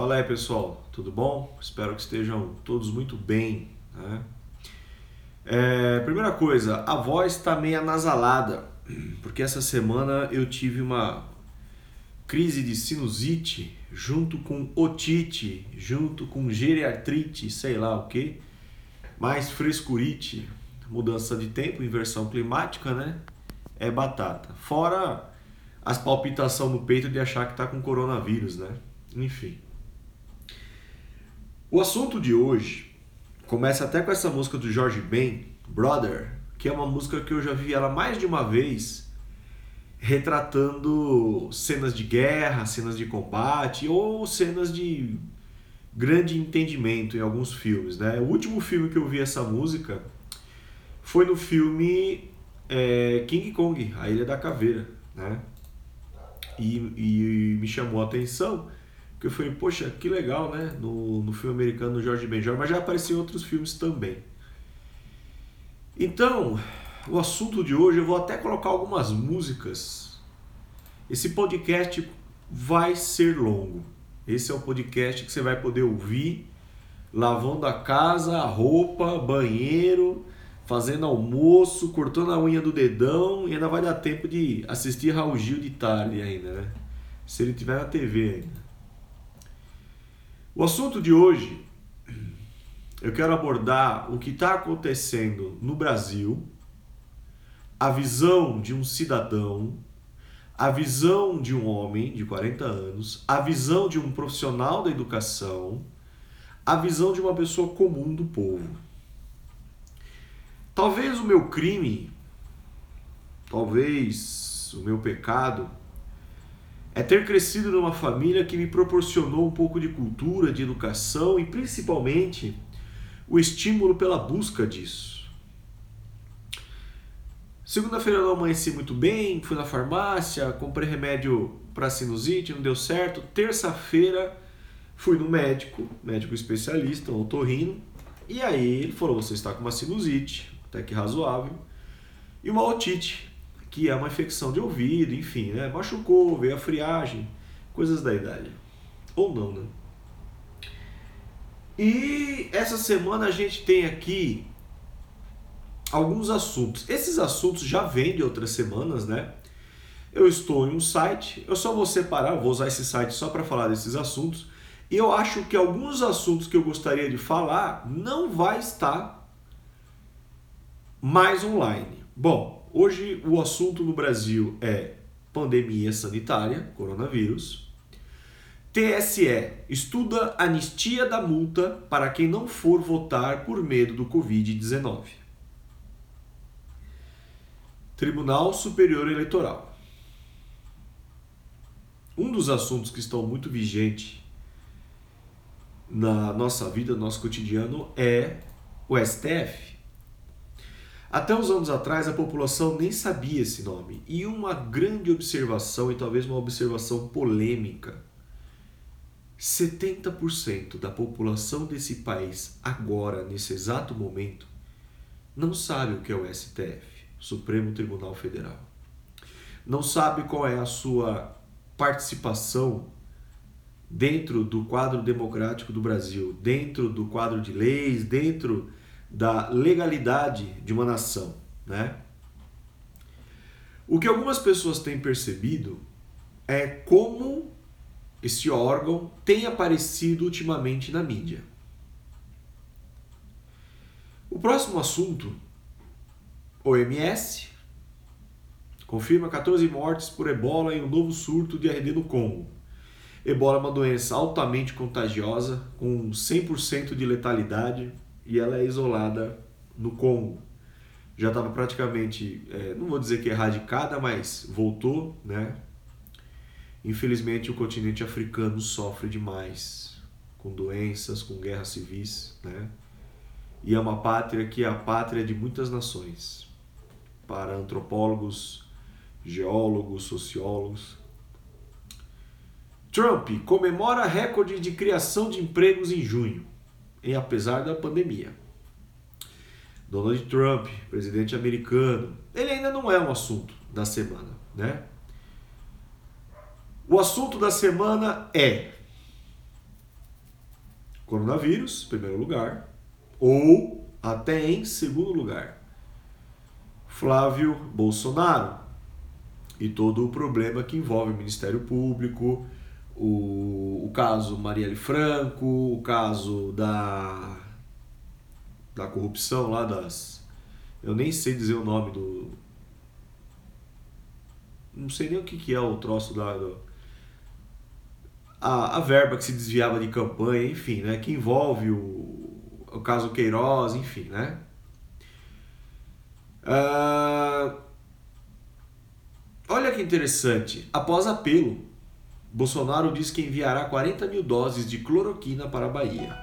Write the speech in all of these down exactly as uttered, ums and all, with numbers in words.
Fala aí, pessoal, tudo bom? Espero que estejam todos muito bem, né? É, primeira coisa, a voz está meio anasalada, porque essa semana eu tive uma crise de sinusite junto com otite, junto com geriatrite, sei lá o que, mais frescurite, mudança de tempo, inversão climática, né? É batata. Fora as palpitações no peito de achar que está com coronavírus, né? Enfim. O assunto de hoje começa até com essa música do George Ben, Brother, que é uma música que eu já vi ela mais de uma vez retratando cenas de guerra, cenas de combate ou cenas de grande entendimento em alguns filmes, né? O último filme que eu vi essa música foi no filme é, King Kong, A Ilha da Caveira, né? E, e me chamou a atenção, porque eu falei, poxa, que legal, né? No, no filme americano do George Benjamin, mas já apareceu em outros filmes também. Então, o assunto de hoje, eu vou até colocar algumas músicas. Esse podcast vai ser longo. Esse é um podcast que você vai poder ouvir lavando a casa, a roupa, banheiro, fazendo almoço, cortando a unha do dedão, e ainda vai dar tempo de assistir Raul Gil de tarde ainda, né? Se ele tiver na T V ainda. O assunto de hoje, eu quero abordar o que está acontecendo no Brasil, a visão de um cidadão, a visão de um homem de quarenta anos, a visão de um profissional da educação, a visão de uma pessoa comum do povo. Talvez o meu crime, talvez o meu pecado, é ter crescido numa família que me proporcionou um pouco de cultura, de educação e principalmente o estímulo pela busca disso. Segunda-feira eu não amanheci muito bem, fui na farmácia, comprei remédio para sinusite, não deu certo. Terça-feira fui no médico, médico especialista, um otorrino, e aí ele falou, você está com uma sinusite, até que razoável, e uma otite, que é uma infecção de ouvido, enfim, né? Machucou, veio a friagem, coisas da idade. Ou não, né? E essa semana a gente tem aqui alguns assuntos. Esses assuntos já vêm de outras semanas, né? Eu estou em um site, eu só vou separar, eu vou usar esse site só para falar desses assuntos. E eu acho que alguns assuntos que eu gostaria de falar não vai estar mais online. Bom, hoje o assunto no Brasil é pandemia sanitária, coronavírus. T S E estuda anistia da multa para quem não for votar por medo do covid dezenove. Tribunal Superior Eleitoral. Um dos assuntos que estão muito vigentes na nossa vida, no nosso cotidiano, é o S T F. Até uns anos atrás, a população nem sabia esse nome. E uma grande observação, e talvez uma observação polêmica, setenta por cento da população desse país, agora, nesse exato momento, não sabe o que é o S T F. Supremo Tribunal Federal. Não sabe qual é a sua participação dentro do quadro democrático do Brasil, dentro do quadro de leis, dentro da legalidade de uma nação, né? O que algumas pessoas têm percebido é como esse órgão tem aparecido ultimamente na mídia. O próximo assunto, O M S confirma quatorze mortes por ebola em um novo surto de R D no Congo. Ebola é uma doença altamente contagiosa, com cem por cento de letalidade, e ela é isolada no Congo. Já estava praticamente, é, não vou dizer que erradicada, mas voltou, né? Infelizmente o continente africano sofre demais com doenças, com guerras civis, né? E é uma pátria que é a pátria de muitas nações. Para antropólogos, geólogos, sociólogos. Trump comemora recorde de criação de empregos em junho, e apesar da pandemia. Donald Trump, presidente americano, ele ainda não é um assunto da semana, né? O assunto da semana é coronavírus, em primeiro lugar, ou até em segundo lugar, Flávio Bolsonaro e todo o problema que envolve o Ministério Público, o, o caso Marielle Franco, o caso da, da corrupção lá das... Eu nem sei dizer o nome do... Não sei nem o que, que é o troço da... Do, a, a verba que se desviava de campanha, enfim, né? Que envolve o, o caso Queiroz, enfim, né? Ah... Olha que interessante, após apelo, Bolsonaro diz que enviará quarenta mil doses de cloroquina para a Bahia.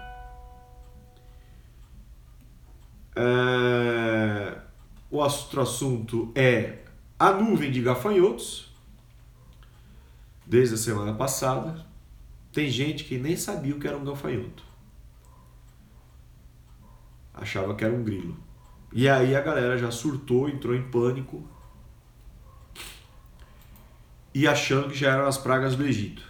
É... O outro assunto é a nuvem de gafanhotos, desde a semana passada. Tem gente que nem sabia o que era um gafanhoto, achava que era um grilo. E aí a galera já surtou, entrou em pânico, e achando que já eram as pragas do Egito.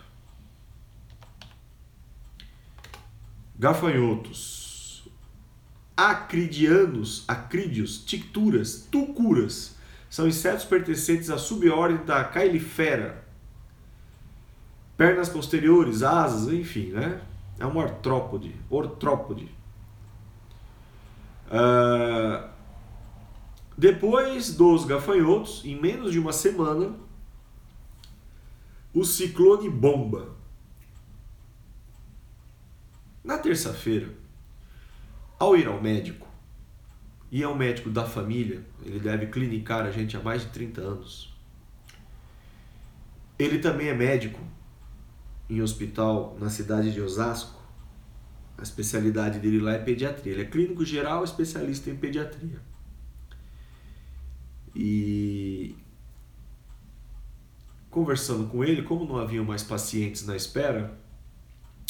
Gafanhotos, acridianos, acrídeos, ticturas, tucuras, são insetos pertencentes à subordem da Caelifera. Pernas posteriores, asas, enfim, né? É um artrópode, ortrópode. Uh... Depois dos gafanhotos, em menos de uma semana... O ciclone bomba. Na terça-feira, ao ir ao médico, e é um médico da família, ele deve clinicar a gente há mais de trinta anos. Ele também é médico em hospital na cidade de Osasco. A especialidade dele lá é pediatria. Ele é clínico geral, especialista em pediatria. E... Conversando com ele, como não haviam mais pacientes na espera,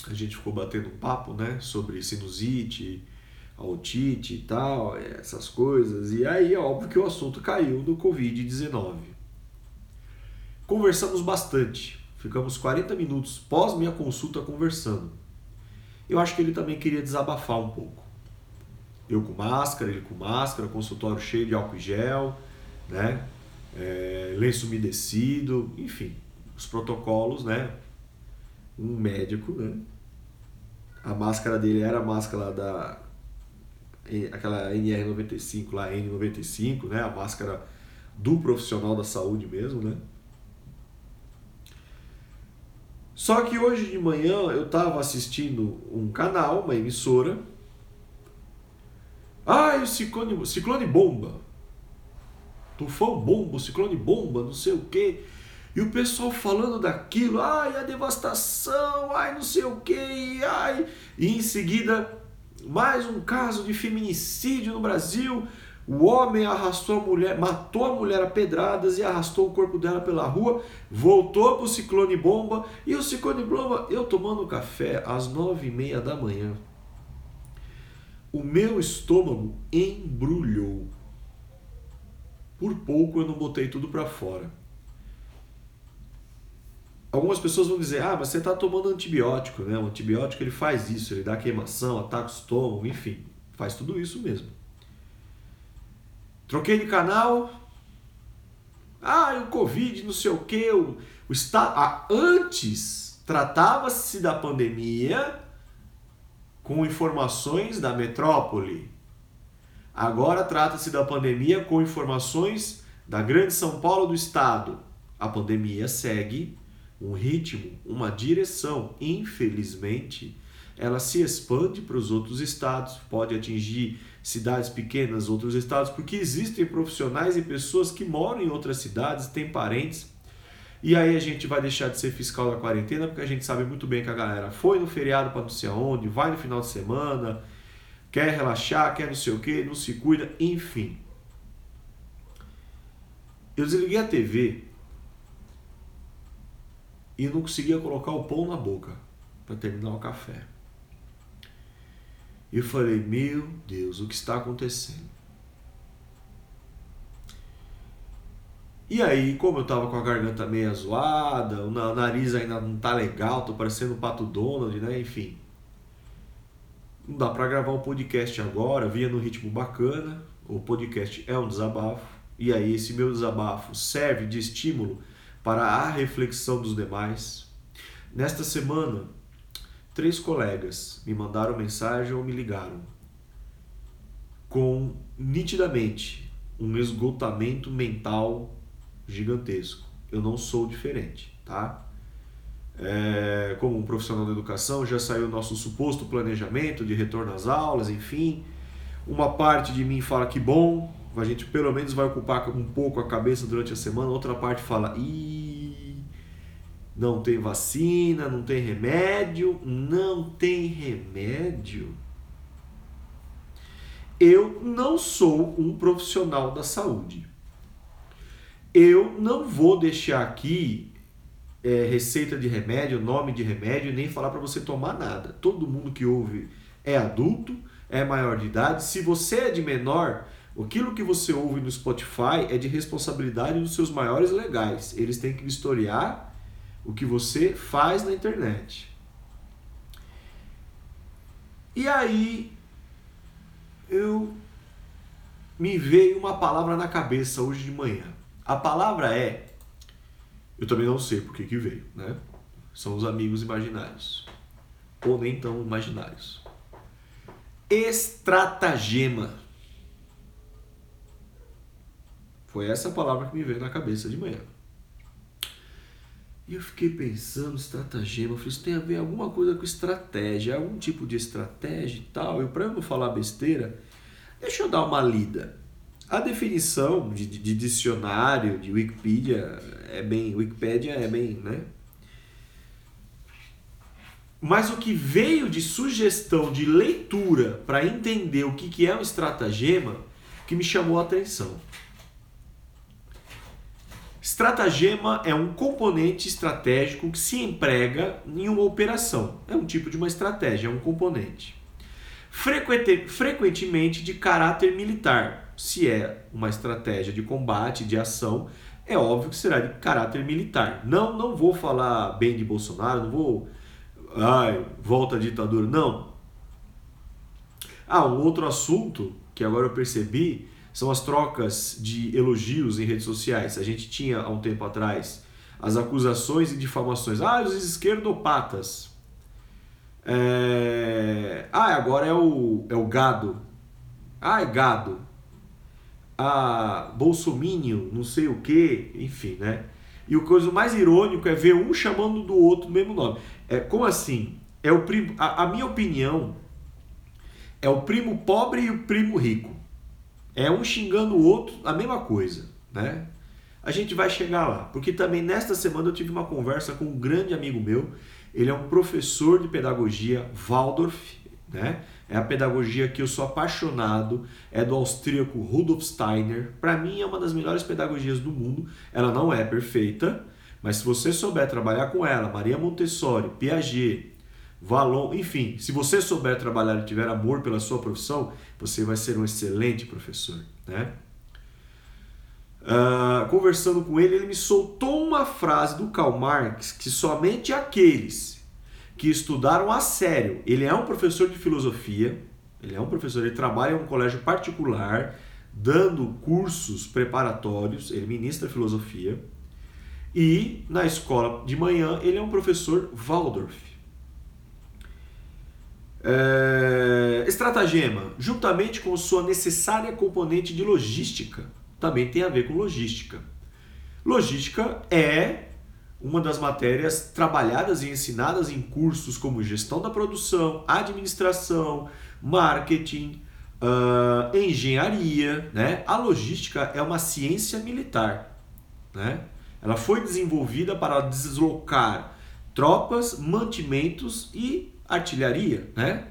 a gente ficou batendo um papo, né, sobre sinusite, otite e tal, essas coisas. E aí, óbvio que o assunto caiu no covid dezenove. Conversamos bastante, ficamos quarenta minutos pós minha consulta conversando. Eu acho que ele também queria desabafar um pouco. Eu com máscara, ele com máscara, consultório cheio de álcool e gel, né? É, lenço umedecido, enfim, os protocolos, né? Um médico, né? A máscara dele era a máscara da... Aquela N R noventa e cinco, lá, N noventa e cinco, né? A máscara do profissional da saúde mesmo, né? Só que hoje de manhã eu estava assistindo um canal, uma emissora. Ah, o ciclone, ciclone bomba! Tufão bomba, ciclone bomba, não sei o que. E o pessoal falando daquilo, ai, a devastação, ai, não sei o que, ai. E em seguida, mais um caso de feminicídio no Brasil. O homem arrastou a mulher, matou a mulher a pedradas e arrastou o corpo dela pela rua. Voltou pro ciclone bomba. E o ciclone bomba, eu tomando café às nove e meia da manhã. O meu estômago embrulhou. Por pouco eu não botei tudo para fora. Algumas pessoas vão dizer, ah, mas você está tomando antibiótico, né? O antibiótico ele faz isso, ele dá queimação, ataca o estômago, enfim, faz tudo isso mesmo. Troquei de canal, ah, o Covid, não sei o que, o, o está, ah, antes tratava-se da pandemia com informações da metrópole. Agora trata-se da pandemia com informações da grande São Paulo do estado. A pandemia segue um ritmo, uma direção. Infelizmente, ela se expande para os outros estados, pode atingir cidades pequenas, outros estados, porque existem profissionais e pessoas que moram em outras cidades, têm parentes. E aí a gente vai deixar de ser fiscal da quarentena, porque a gente sabe muito bem que a galera foi no feriado para não sei aonde, vai no final de semana... Quer relaxar, quer não sei o que, não se cuida, enfim. Eu desliguei a T V e não conseguia colocar o pão na boca para terminar o café. E eu falei, meu Deus, o que está acontecendo? E aí, como eu tava com a garganta meio zoada, o nariz ainda não tá legal, tô parecendo o Pato Donald, né, enfim... não dá para gravar um podcast agora, vinha no ritmo bacana, o podcast é um desabafo, e aí esse meu desabafo serve de estímulo para a reflexão dos demais. Nesta semana, três colegas me mandaram mensagem ou me ligaram com, nitidamente, um esgotamento mental gigantesco. Eu não sou diferente, tá? É, como um profissional da educação, já saiu o nosso suposto planejamento de retorno às aulas, enfim. Uma parte de mim fala que bom, a gente pelo menos vai ocupar um pouco a cabeça durante a semana. Outra parte fala, ih, não tem vacina, não tem remédio, não tem remédio. Eu não sou um profissional da saúde. Eu não vou deixar aqui é, receita de remédio, nome de remédio, nem falar para você tomar nada. Todo mundo que ouve é adulto, é maior de idade. Se você é de menor, aquilo que você ouve no Spotify é de responsabilidade dos seus maiores legais. Eles têm que vistoriar o que você faz na internet. E aí, eu me veio uma palavra na cabeça hoje de manhã. A palavra é, eu também não sei por que que veio, né? São os amigos imaginários, ou nem tão imaginários. Estratagema. Foi essa palavra que me veio na cabeça de manhã. E eu fiquei pensando, estratagema, eu falei, isso tem a ver alguma coisa com estratégia, algum tipo de estratégia e tal. E para eu não falar besteira, deixa eu dar uma lida. A definição de, de, de dicionário, de Wikipedia, é bem... Wikipedia é bem, né? Mas o que veio de sugestão de leitura para entender o que, que é um estratagema, que me chamou a atenção. Estratagema é um componente estratégico que se emprega em uma operação. É um tipo de uma estratégia, é um componente. Frequente, frequentemente de caráter militar. Se é uma estratégia de combate, de ação, é óbvio que será de caráter militar. Não, não vou falar bem de Bolsonaro, não vou... Ai, volta à ditadura, não. Ah, um outro assunto que agora eu percebi são as trocas de elogios em redes sociais. A gente tinha, há um tempo atrás, as acusações e difamações. Ah, os esquerdopatas. É... Ah, agora é o, é o gado. Ah, é gado. A bolsominion, não sei o que, enfim, né? E o coisa mais irônico é ver um chamando do outro o mesmo nome. É, como assim? É o primo, a, a minha opinião é o primo pobre e o primo rico. É um xingando o outro, a mesma coisa, né? A gente vai chegar lá, porque também nesta semana eu tive uma conversa com um grande amigo meu, ele é um professor de pedagogia Waldorf, né? É a pedagogia que eu sou apaixonado, é do austríaco Rudolf Steiner. Para mim é uma das melhores pedagogias do mundo. Ela não é perfeita, mas se você souber trabalhar com ela, Maria Montessori, Piaget, Vallon, enfim, se você souber trabalhar e tiver amor pela sua profissão, você vai ser um excelente professor, né? Uh, conversando com ele, ele me soltou uma frase do Karl Marx que somente aqueles que estudaram a sério. Ele é um professor de filosofia, ele é um professor, ele trabalha em um colégio particular, dando cursos preparatórios, ele ministra filosofia, e na escola de manhã ele é um professor Waldorf. É... Estratagema, juntamente com sua necessária componente de logística, também tem a ver com logística. Logística é... uma das matérias trabalhadas e ensinadas em cursos como gestão da produção, administração, marketing, uh, engenharia, né? A logística é uma ciência militar, né? Ela foi desenvolvida para deslocar tropas, mantimentos e artilharia, né?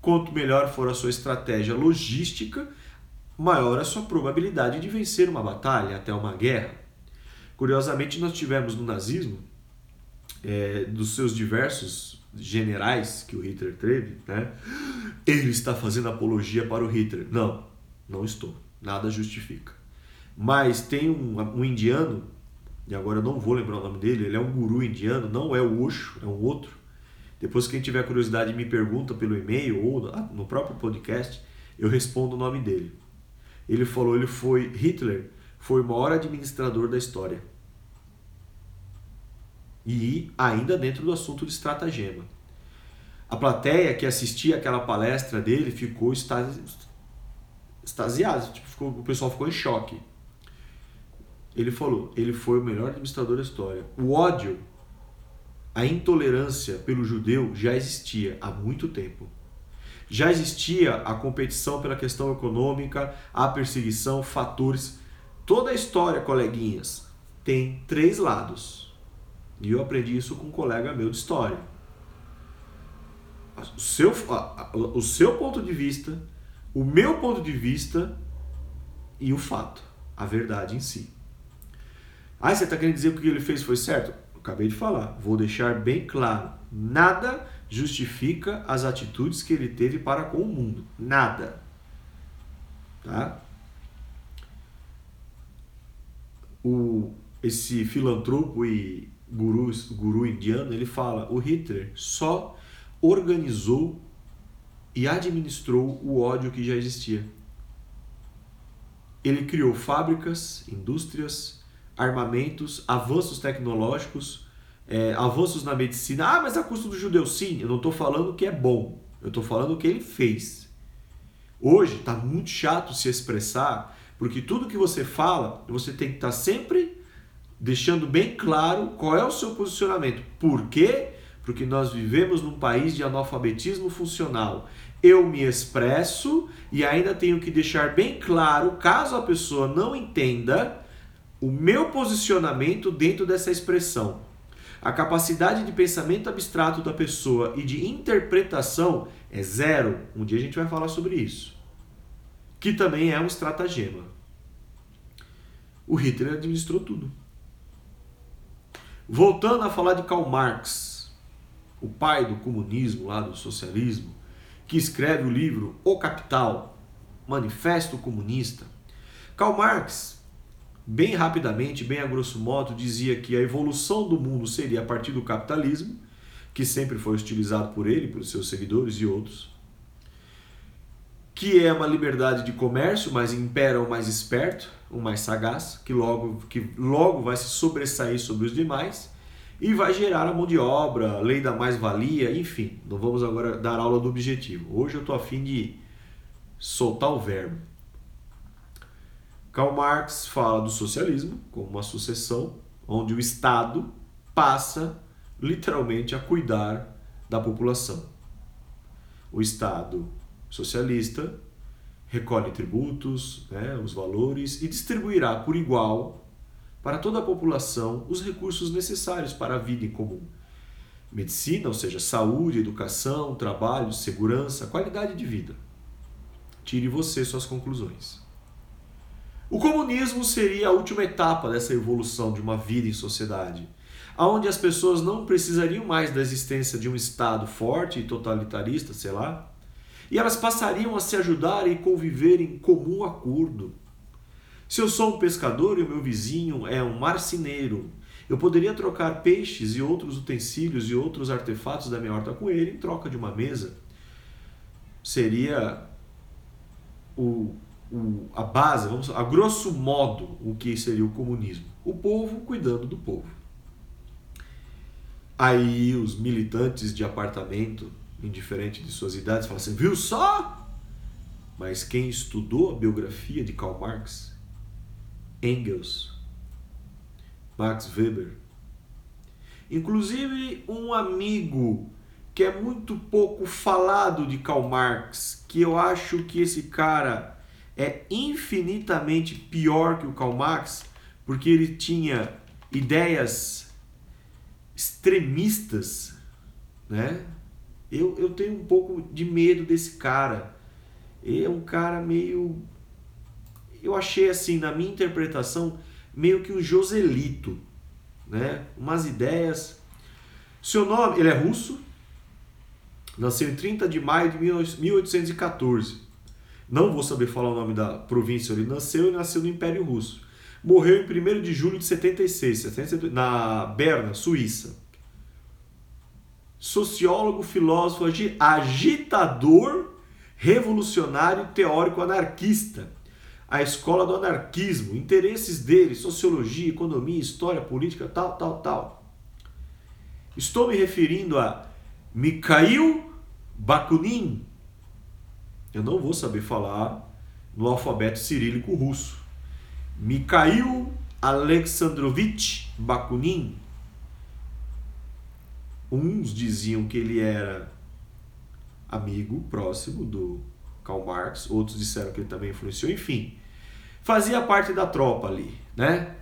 Quanto melhor for a sua estratégia logística, maior a sua probabilidade de vencer uma batalha, até uma guerra. Curiosamente, nós tivemos no nazismo, é, dos seus diversos generais que o Hitler teve, né? Ele está fazendo apologia para o Hitler. Não, não estou. Nada justifica. Mas tem um, um indiano, e agora eu não vou lembrar o nome dele, ele é um guru indiano, não é o Osho, é um outro. Depois, quem tiver curiosidade me pergunta pelo e-mail ou no próprio podcast, eu respondo o nome dele. Ele falou, ele foi, Hitler foi o maior administrador da história. E ainda dentro do assunto de estratagema. A plateia que assistia aquela palestra dele ficou extasiada, tipo, ficou, o pessoal ficou em choque. Ele falou, ele foi o melhor administrador da história. O ódio, a intolerância pelo judeu já existia há muito tempo. Já existia a competição pela questão econômica, a perseguição, fatores. Toda a história, coleguinhas, tem três lados. E eu aprendi isso com um colega meu de história. O seu, o seu ponto de vista, o meu ponto de vista e o fato, a verdade em si. Ah, você está querendo dizer que o que ele fez foi certo? Eu acabei de falar, vou deixar bem claro. Nada justifica as atitudes que ele teve para com o mundo. Nada. Tá? O, esse filantropo e guru, guru indiano, ele fala, o Hitler só organizou e administrou o ódio que já existia. Ele criou fábricas, indústrias, armamentos, avanços tecnológicos, É, avanços na medicina. Ah, mas a custo do judeu, sim. Eu não estou falando que é bom. Eu estou falando o que ele fez. Hoje está muito chato se expressar, porque tudo que você fala, você tem que estar tá sempre deixando bem claro qual é o seu posicionamento. Por quê? Porque nós vivemos num país de analfabetismo funcional. Eu me expresso e ainda tenho que deixar bem claro, caso a pessoa não entenda, o meu posicionamento dentro dessa expressão. A capacidade de pensamento abstrato da pessoa e de interpretação é zero. Um dia a gente vai falar sobre isso. Que também é um estratagema. O Hitler administrou tudo. Voltando a falar de Karl Marx, o pai do comunismo, lá do socialismo, que escreve o livro O Capital, Manifesto Comunista. Karl Marx, bem rapidamente, bem a grosso modo, dizia que a evolução do mundo seria a partir do capitalismo, que sempre foi utilizado por ele, pelos seus seguidores e outros, que é uma liberdade de comércio, mas impera o mais esperto, o mais sagaz, que logo, que logo vai se sobressair sobre os demais e vai gerar a mão de obra, a lei da mais-valia, enfim. Não vamos agora dar aula do objetivo. Hoje eu estou a fim de soltar o verbo. Karl Marx fala do socialismo como uma sucessão onde o Estado passa literalmente a cuidar da população. O Estado socialista recolhe tributos, né, os valores, e distribuirá por igual para toda a população os recursos necessários para a vida em comum. Medicina, ou seja, saúde, educação, trabalho, segurança, qualidade de vida. Tire você suas conclusões. O comunismo seria a última etapa dessa evolução de uma vida em sociedade, onde as pessoas não precisariam mais da existência de um Estado forte e totalitarista, sei lá, e elas passariam a se ajudar e conviver em comum acordo. Se eu sou um pescador e o meu vizinho é um marceneiro, eu poderia trocar peixes e outros utensílios e outros artefatos da minha horta com ele em troca de uma mesa. Seria o... a base, vamos, a grosso modo, o que seria o comunismo. O povo cuidando do povo. Aí os militantes de apartamento, indiferente de suas idades, falam assim, viu só? Mas quem estudou a biografia de Karl Marx, Engels, Max Weber, inclusive um amigo que é muito pouco falado de Karl Marx, que eu acho que esse cara é infinitamente pior que o Karl Marx, porque ele tinha ideias extremistas, né? Eu, eu tenho um pouco de medo desse cara. Ele é um cara meio... eu achei assim, na minha interpretação, meio que um Joselito, né? Umas ideias... Seu nome... ele é russo. Nasceu em trinta de maio de mil oitocentos e catorze. Não vou saber falar o nome da província onde ele nasceu, ele nasceu no Império Russo. Morreu em primeiro de julho de setenta e seis, na Berna, Suíça. sociólogo, filósofo, agitador, revolucionário, teórico, anarquista. A escola do anarquismo, interesses dele, sociologia, economia, história, política, tal, tal, tal. Estou me referindo a Mikhail Bakunin. Eu não vou saber falar no alfabeto cirílico russo. Mikhail Alexandrovich Bakunin. Uns diziam que ele era amigo próximo do Karl Marx, outros disseram que ele também influenciou, enfim. Fazia parte da tropa ali, né?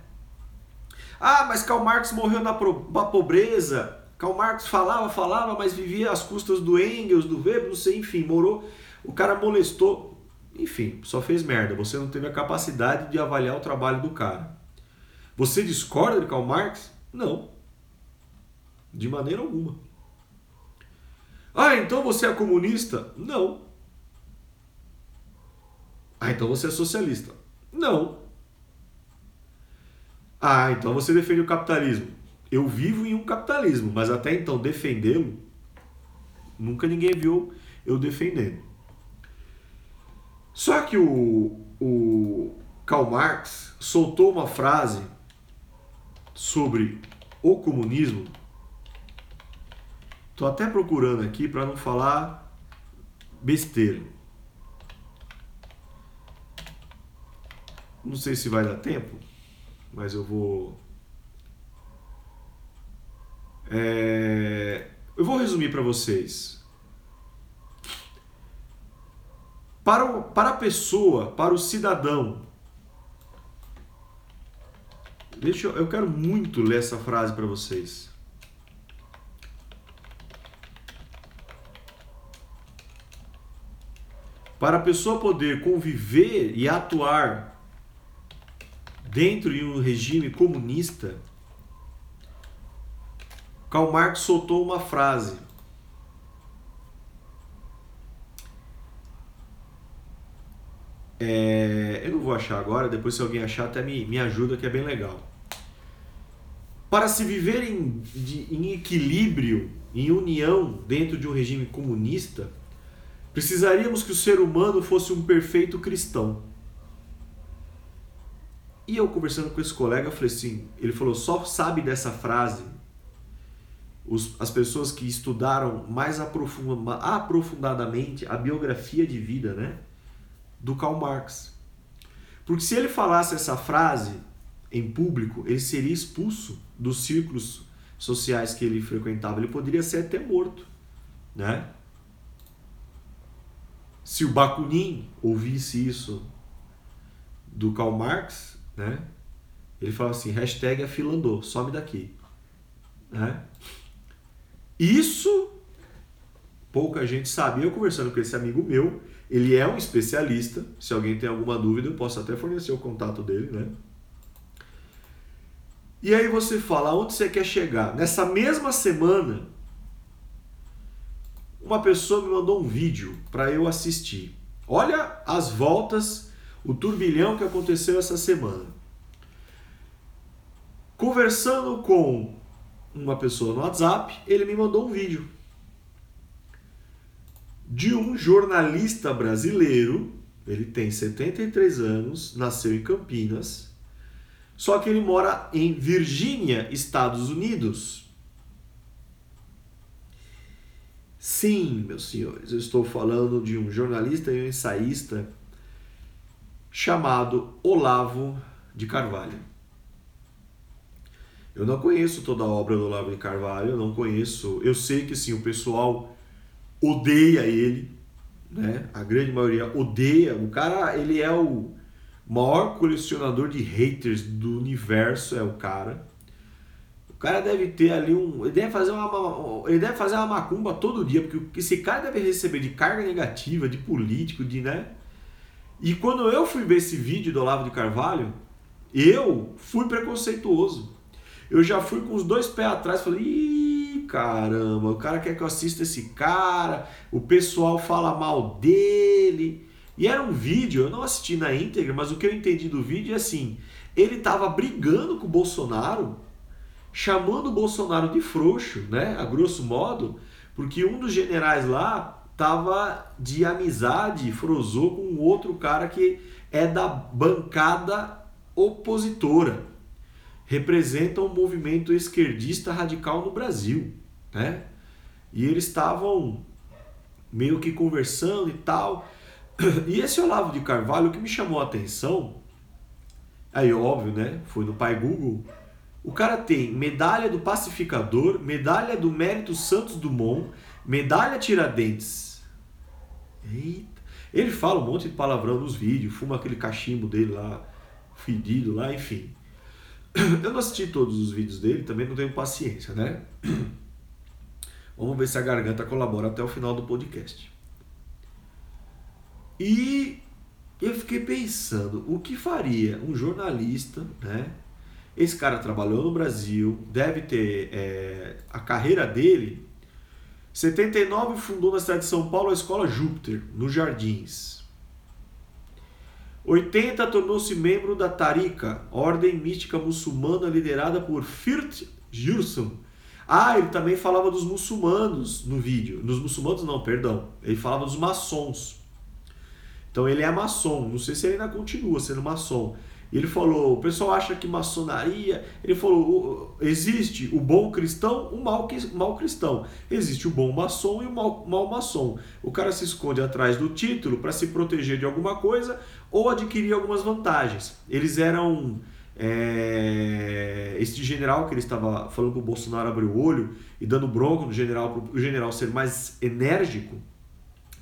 Ah, mas Karl Marx morreu na, pro, na pobreza. Karl Marx falava, falava, mas vivia às custas do Engels, do Weber, não sei, enfim, morou. O cara molestou, enfim, só fez merda. Você não teve a capacidade de avaliar o trabalho do cara. Você discorda de Karl Marx? Não. De maneira alguma. Ah, então você é comunista? Não. Ah, então você é socialista? Não. Ah, então você defende o capitalismo? Eu vivo em um capitalismo, mas até então defendê-lo, nunca ninguém viu eu defendendo. Só que o, o Karl Marx soltou uma frase sobre o comunismo. Estou até procurando aqui para não falar besteira. Não sei se vai dar tempo, mas eu vou... É... Eu vou resumir para vocês. Para, o, para a pessoa, para o cidadão... Deixa eu, eu quero muito ler essa frase para vocês. Para a pessoa poder conviver e atuar dentro de um regime comunista, Karl Marx soltou uma frase. É, eu não vou achar agora, depois se alguém achar até me, me ajuda, que é bem legal. Para se viver em, de, em equilíbrio, em união dentro de um regime comunista, precisaríamos que o ser humano fosse um perfeito cristão. E eu conversando com esse colega, eu falei assim, ele falou, só sabe dessa frase os, as pessoas que estudaram mais aprofunda, aprofundadamente a biografia de vida, né, do Karl Marx. Porque se ele falasse essa frase em público, ele seria expulso dos círculos sociais que ele frequentava. Ele poderia ser até morto, né? Se o Bakunin ouvisse isso do Karl Marx, né, ele fala assim, hashtag afilandou, some daqui. Né? Isso pouca gente sabe. Eu conversando com esse amigo meu, ele é um especialista, se alguém tem alguma dúvida, eu posso até fornecer o contato dele. Né? E aí você fala, onde você quer chegar? Nessa mesma semana... Uma pessoa me mandou um vídeo para eu assistir. Olha as voltas, o turbilhão que aconteceu essa semana. Conversando com uma pessoa no WhatsApp, ele me mandou um vídeo de um jornalista brasileiro. Ele tem setenta e três anos, nasceu em Campinas, só que ele mora em Virgínia, Estados Unidos. Sim, meus senhores, eu estou falando de um jornalista e um ensaísta chamado Olavo de Carvalho. Eu não conheço toda a obra do Olavo de Carvalho, eu não conheço... Eu sei que sim, o pessoal odeia ele, né? A grande maioria odeia. O cara, ele é o maior colecionador de haters do universo, é o cara... O cara deve ter ali um... Ele deve fazer uma, ele deve fazer uma macumba todo dia, porque esse cara deve receber de carga negativa, de político, de... né? E quando eu fui ver esse vídeo do Olavo de Carvalho, eu fui preconceituoso. Eu já fui com os dois pés atrás, falei... Ih, caramba, o cara quer que eu assista esse cara, o pessoal fala mal dele... E era um vídeo, eu não assisti na íntegra, mas o que eu entendi do vídeo é assim... Ele tava brigando com o Bolsonaro... chamando o Bolsonaro de frouxo, né? A grosso modo, Porque um dos generais lá estava de amizade, frozou com outro cara que é da bancada opositora. Representa um movimento esquerdista radical no Brasil, né? E eles estavam meio que conversando e tal. E esse Olavo de Carvalho, que me chamou a atenção, aí óbvio, né? Foi no pai Google. O cara tem medalha do Pacificador, medalha do Mérito Santos Dumont, medalha Tiradentes. Eita! Ele fala um monte de palavrão nos vídeos, fuma aquele cachimbo dele lá, fedido lá, enfim. Eu não assisti todos os vídeos dele, também não tenho paciência, né? Vamos ver se a garganta colabora até o final do podcast. E eu fiquei pensando, o que faria um jornalista, né? Esse cara trabalhou no Brasil, deve ter é, a carreira dele. Em setenta e nove fundou na cidade de São Paulo a Escola Júpiter, nos Jardins. oitenta tornou-se membro da Tarika, ordem mística muçulmana liderada por Firt Jurson. Ah, ele também falava dos muçulmanos no vídeo. Nos muçulmanos não, perdão. Ele falava dos maçons. Então ele é maçom, não sei se ele ainda continua sendo maçom. Ele falou, o pessoal acha que maçonaria... Ele falou, existe o bom cristão, o mau, mau cristão. Existe o bom maçom e o mau, mau maçom. O cara se esconde atrás do título para se proteger de alguma coisa ou adquirir algumas vantagens. Eles eram... É, este general que ele estava falando para o Bolsonaro abrir o olho e dando bronco no general, para o general ser mais enérgico,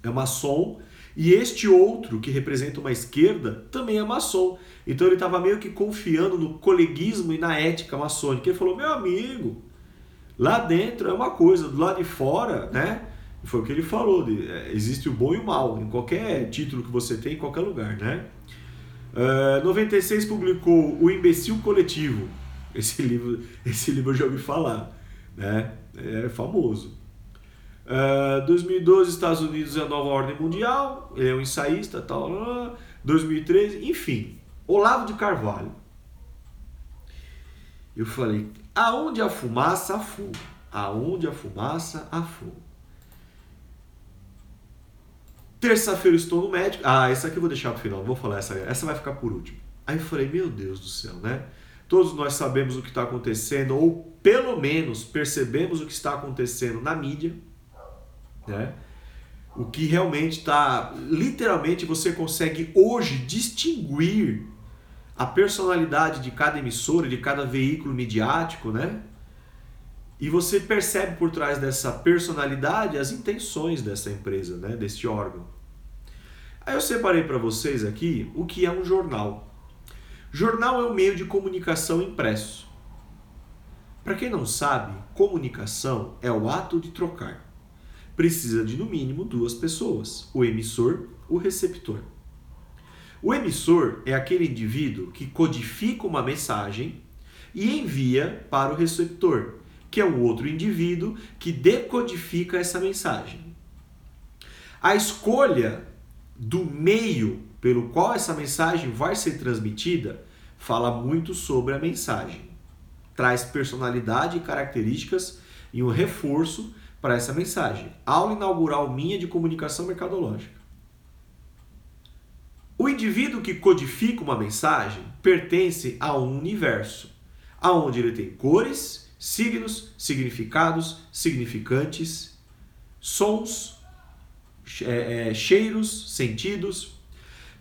é maçom. E este outro, que representa uma esquerda, também é maçom. Então ele estava meio que confiando no coleguismo e na ética maçônica. Ele falou, meu amigo, lá dentro é uma coisa, do lado de fora, né? Foi o que ele falou, de, é, existe o bom e o mal, em qualquer título que você tem, em qualquer lugar, né? Uh, noventa e seis publicou O Imbecil Coletivo. Esse livro, esse livro eu já ouvi falar, né? É famoso. Uh, dois mil e doze, Estados Unidos e a Nova Ordem Mundial, ele é um ensaísta, tal, uh, dois mil e treze, enfim, Olavo de Carvalho. Eu falei, aonde a fumaça, a fogo. Aonde a fumaça, a fogo. Terça-feira eu estou no médico. Ah, essa aqui eu vou deixar pro final, não vou falar essa, essa vai ficar por último. Aí eu falei, meu Deus do céu, né? Todos nós sabemos o que está acontecendo, ou pelo menos percebemos o que está acontecendo na mídia, né? O que realmente está... Literalmente você consegue hoje distinguir a personalidade de cada emissora, de cada veículo midiático, né? E você percebe por trás dessa personalidade as intenções dessa empresa, né? Deste órgão. Aí eu separei para vocês aqui o que é um jornal. Jornal é um meio de comunicação impresso. Para quem não sabe, comunicação é o ato de trocar. Precisa de, no mínimo, duas pessoas, o emissor e o receptor. O emissor é aquele indivíduo que codifica uma mensagem e envia para o receptor, que é o outro indivíduo que decodifica essa mensagem. A escolha do meio pelo qual essa mensagem vai ser transmitida fala muito sobre a mensagem. Traz personalidade e características e um reforço para essa mensagem. Aula inaugural minha de comunicação mercadológica. O indivíduo que codifica uma mensagem pertence a um universo, aonde ele tem cores, signos, significados, significantes, sons, cheiros, sentidos.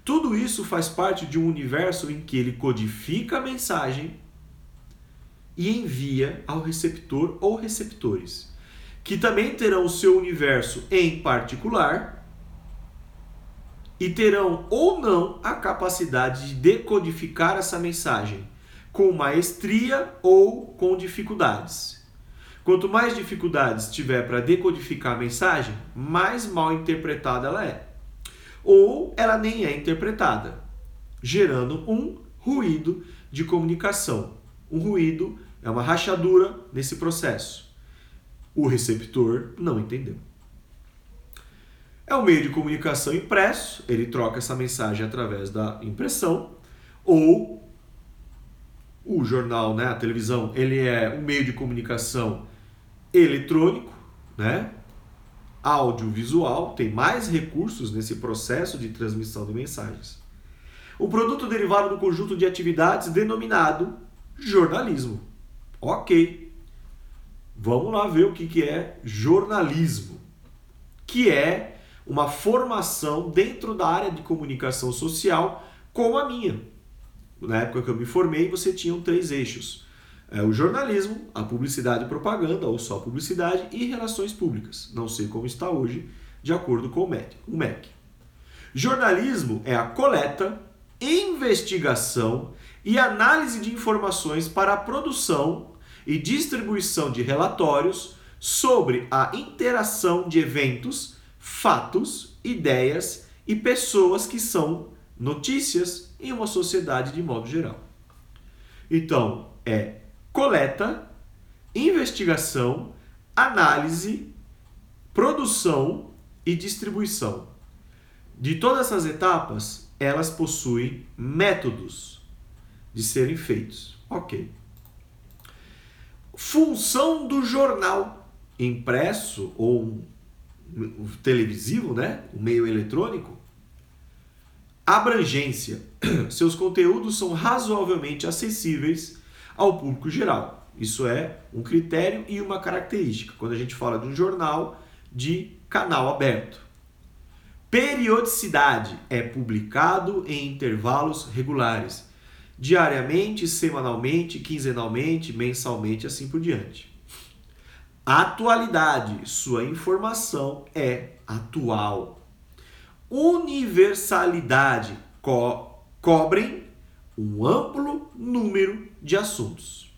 Tudo isso faz parte de um universo em que ele codifica a mensagem e envia ao receptor ou receptores, que também terão o seu universo em particular e terão ou não a capacidade de decodificar essa mensagem, com maestria ou com dificuldades. Quanto mais dificuldades tiver para decodificar a mensagem, mais mal interpretada ela é. Ou ela nem é interpretada, gerando um ruído de comunicação. Um ruído é uma rachadura nesse processo. O receptor não entendeu. É um meio de comunicação impresso, ele troca essa mensagem através da impressão, ou o jornal, né, a televisão, ele é um meio de comunicação eletrônico, né? audiovisual tem mais recursos nesse processo de transmissão de mensagens. O produto derivado do conjunto de atividades denominado jornalismo. Ok. Vamos lá ver o que é jornalismo, que é uma formação dentro da área de comunicação social como a minha. Na época que eu me formei, você tinha três eixos. É o jornalismo, a publicidade e propaganda, ou só publicidade, e relações públicas. Não sei como está hoje, de acordo com o M E C. Jornalismo é a coleta, investigação e análise de informações para a produção e distribuição de relatórios sobre a interação de eventos, fatos, ideias e pessoas que são notícias em uma sociedade de modo geral. Então, é coleta, investigação, análise, produção e distribuição. De todas essas etapas, elas possuem métodos de serem feitos. Ok. Função do jornal impresso ou televisivo, né? O meio eletrônico. Abrangência. Seus conteúdos são razoavelmente acessíveis ao público geral. Isso é um critério e uma característica quando a gente fala de um jornal de canal aberto. Periodicidade. É publicado em intervalos regulares, diariamente, semanalmente, quinzenalmente, mensalmente, assim por diante. Atualidade. Sua informação é atual. Universalidade. Co- cobrem um amplo número de assuntos.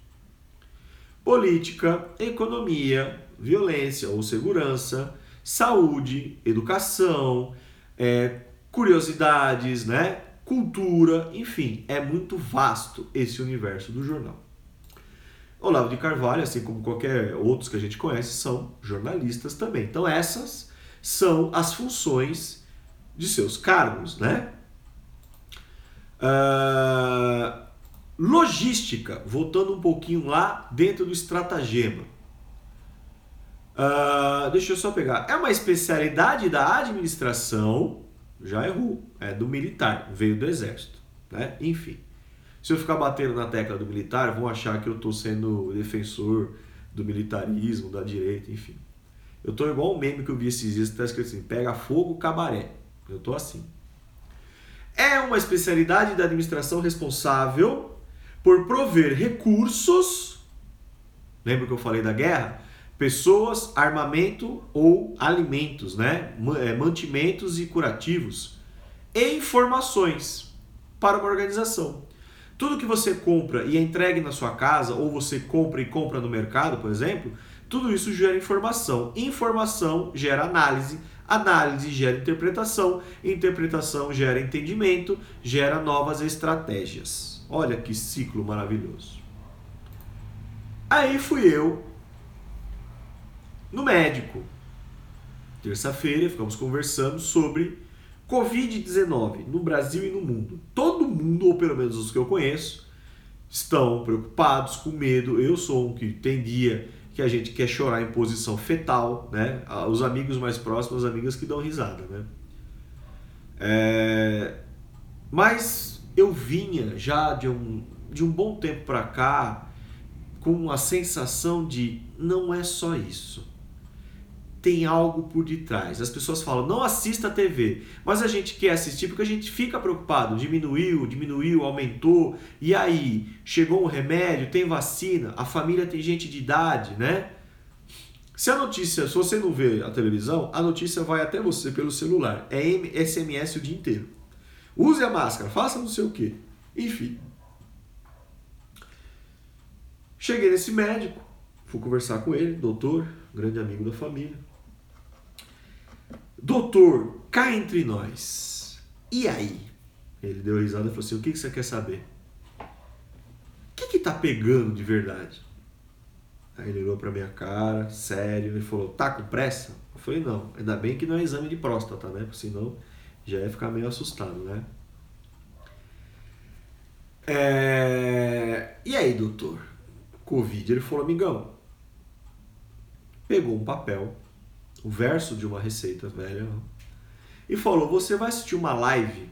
Política, economia, violência ou segurança, saúde, educação, é, curiosidades, né? Cultura, enfim, é muito vasto esse universo do jornal. Olavo de Carvalho, assim como qualquer outros que a gente conhece, são jornalistas também. Então essas são as funções de seus cargos, né? Uh, logística, voltando um pouquinho lá dentro do estratagema. Uh, deixa eu só pegar. É uma especialidade da administração. Já errou. É do militar. Veio do exército, né? Enfim. Se eu ficar batendo na tecla do militar, vão achar que eu estou sendo defensor do militarismo, da direita, enfim. Eu estou igual um meme que eu vi esses dias que está escrito assim: pega fogo, cabaré. Eu estou assim. É uma especialidade da administração responsável por prover recursos. Lembra que eu falei da guerra? Pessoas, armamento ou alimentos, né? Mantimentos e curativos. E informações para uma organização. Tudo que você compra e é entregue na sua casa, ou você compra e compra no mercado, por exemplo, tudo isso gera informação. Informação gera análise. Análise gera interpretação. Interpretação gera entendimento. Gera novas estratégias. Olha que ciclo maravilhoso. Aí fui eu no médico. Terça-feira ficamos conversando sobre covid dezenove no Brasil e no mundo. Todo mundo, ou pelo menos os que eu conheço, estão preocupados, com medo. Eu sou um que tem dia que a gente quer chorar em posição fetal, né? Os amigos mais próximos, as amigas que dão risada, né? É... Mas eu vinha já de um, de um bom tempo para cá com a sensação de não é só isso. Tem algo por detrás. As pessoas falam, não assista a T V, mas a gente quer assistir porque a gente fica preocupado, diminuiu, diminuiu, aumentou, e aí? Chegou um remédio, tem vacina, a família tem gente de idade, né? Se a notícia, se você não vê a televisão, a notícia vai até você pelo celular, é S M S o dia inteiro. Use a máscara, faça não sei o quê. Enfim. Cheguei nesse médico, fui conversar com ele, doutor, grande amigo da família. Doutor, cá entre nós. E aí? Ele deu risada e falou assim, o que você quer saber? O que que tá pegando de verdade? Aí ele olhou pra minha cara, sério, e falou, tá com pressa? Eu falei, não, ainda bem que não é exame de próstata, né? Porque senão já ia ficar meio assustado, né? É... E aí, doutor? Covid. Ele falou, amigão, pegou um papel, o verso de uma receita velha, e falou: você vai assistir uma live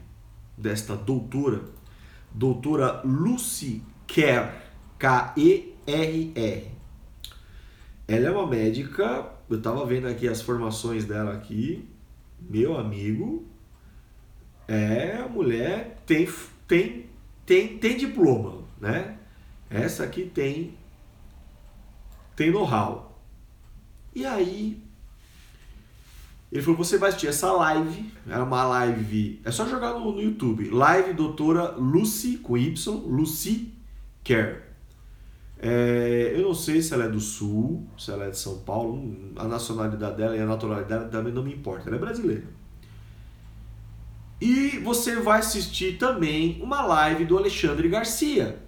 desta doutora, doutora Lucy Kerr, K E R R. Ela é uma médica, eu tava vendo aqui as formações dela aqui, meu amigo, é a mulher tem, tem, tem, tem diploma, né? Essa aqui tem, tem know-how. E aí, ele falou, você vai assistir essa live, era uma live, é só jogar no, no YouTube, live doutora Lucy, com Y, Lucy Kerr. É, eu não sei se ela é do Sul, se ela é de São Paulo, a nacionalidade dela e a naturalidade também não me importa, ela é brasileira. E você vai assistir também uma live do Alexandre Garcia,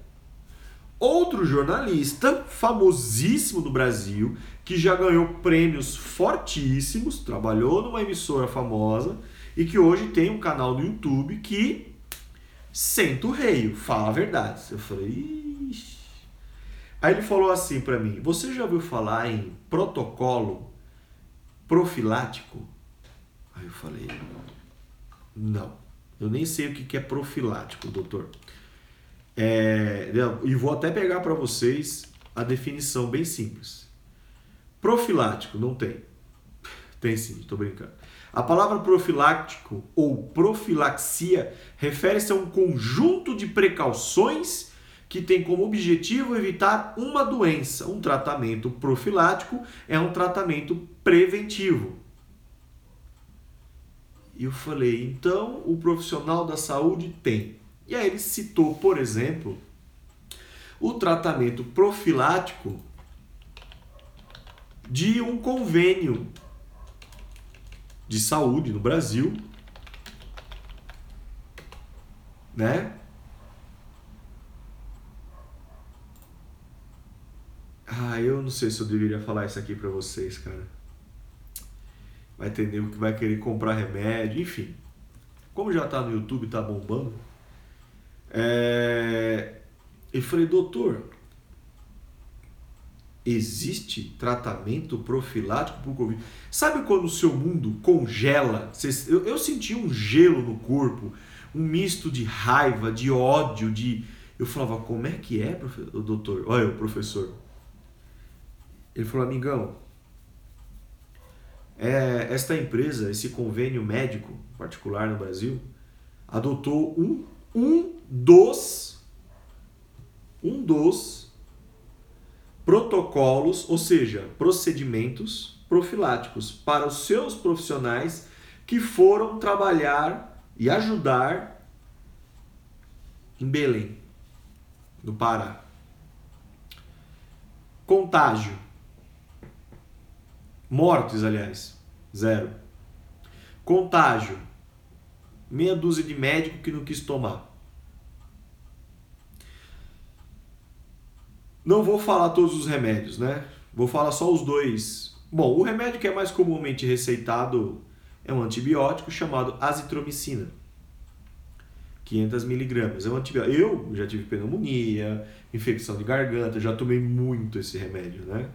outro jornalista famosíssimo do Brasil, que já ganhou prêmios fortíssimos, trabalhou numa emissora famosa e que hoje tem um canal no YouTube que senta o rei, fala a verdade. Eu falei, ixi. Aí ele falou assim pra mim, você já ouviu falar em protocolo profilático? Aí eu falei, não, eu nem sei o que é profilático, doutor. É, e vou até pegar pra vocês a definição bem simples. Profilático, não tem. Tem sim, tô brincando. A palavra profilático ou profilaxia refere-se a um conjunto de precauções que tem como objetivo evitar uma doença. Um tratamento profilático é um tratamento preventivo. E eu falei, então o profissional da saúde tem. E aí ele citou, por exemplo, o tratamento profilático de um convênio de saúde no Brasil, né? Ah, eu não sei se eu deveria falar isso aqui pra vocês, cara. Vai ter nego que vai querer comprar remédio, enfim. Como já tá no YouTube, tá bombando. É... Eu falei, doutor, existe tratamento profilático pro Covid? Sabe quando o seu mundo congela? Eu, eu senti um gelo no corpo, um misto de raiva, de ódio, de... Eu falava, como é que é, profe... o doutor? Olha, o professor... Ele falou, amigão, é, esta empresa, esse convênio médico particular no Brasil, adotou um, um, dos, um dos protocolos, ou seja, procedimentos profiláticos para os seus profissionais que foram trabalhar e ajudar em Belém, no Pará. Contágio. Mortes, aliás, zero. Contágio, meia dúzia de médico que não quis tomar. Não vou falar todos os remédios, né? Vou falar só os dois. Bom, o remédio que é mais comumente receitado é um antibiótico chamado azitromicina. quinhentos miligramas. É um antibiótico. Eu já tive pneumonia, infecção de garganta, já tomei muito esse remédio, né?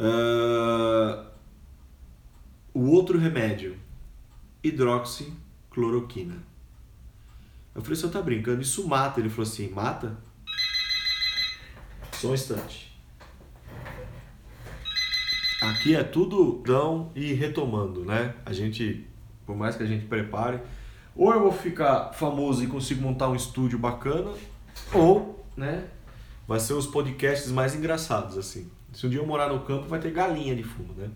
Uh, o outro remédio, hidroxicloroquina. Eu falei, o senhor tá brincando, isso mata? Ele falou assim, mata? Só um instante. Aqui é tudo dão e retomando, né? A gente, por mais que a gente prepare, ou eu vou ficar famoso e consigo montar um estúdio bacana, ou, né, vai ser os podcasts mais engraçados, assim. Se um dia eu morar no campo, vai ter galinha de fumo, né?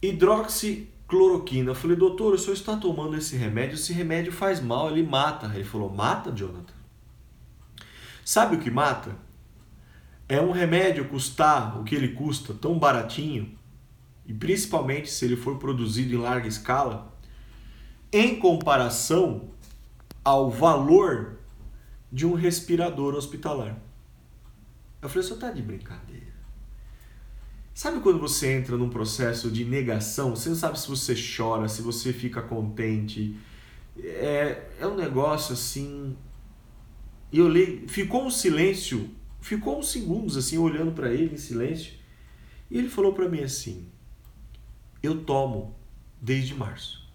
Hidroxicloroquina. Eu falei, doutor, o senhor está tomando esse remédio? Esse remédio faz mal, ele mata. Ele falou, mata, Jonathan? Sabe o que mata? É um remédio custar o que ele custa, tão baratinho, e principalmente se ele for produzido em larga escala, em comparação ao valor de um respirador hospitalar. Eu falei, você tá de brincadeira. Sabe quando você entra num processo de negação? Você não sabe se você chora, se você fica contente. É, é um negócio assim... E eu olhei, ficou um silêncio, ficou uns segundos assim, olhando para ele em silêncio. E ele falou para mim assim, eu tomo desde março.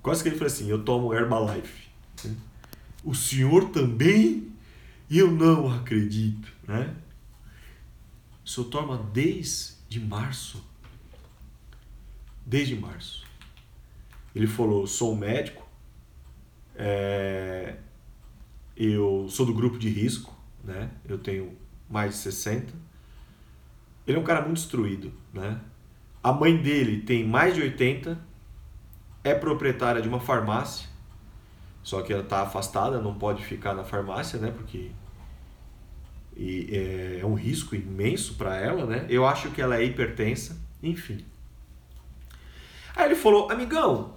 Quase que ele falou assim, eu tomo Herbalife. O senhor também? Eu não acredito, né? O senhor toma desde março? Desde março. Ele falou, sou médico, é, eu sou do grupo de risco, né? Eu tenho mais de sessenta. Ele é um cara muito instruído, né? A mãe dele tem mais de oitenta, é proprietária de uma farmácia, só que ela está afastada, não pode ficar na farmácia, né? Porque e, é, é um risco imenso para ela, né? Eu acho que ela é hipertensa, enfim. Aí ele falou, amigão,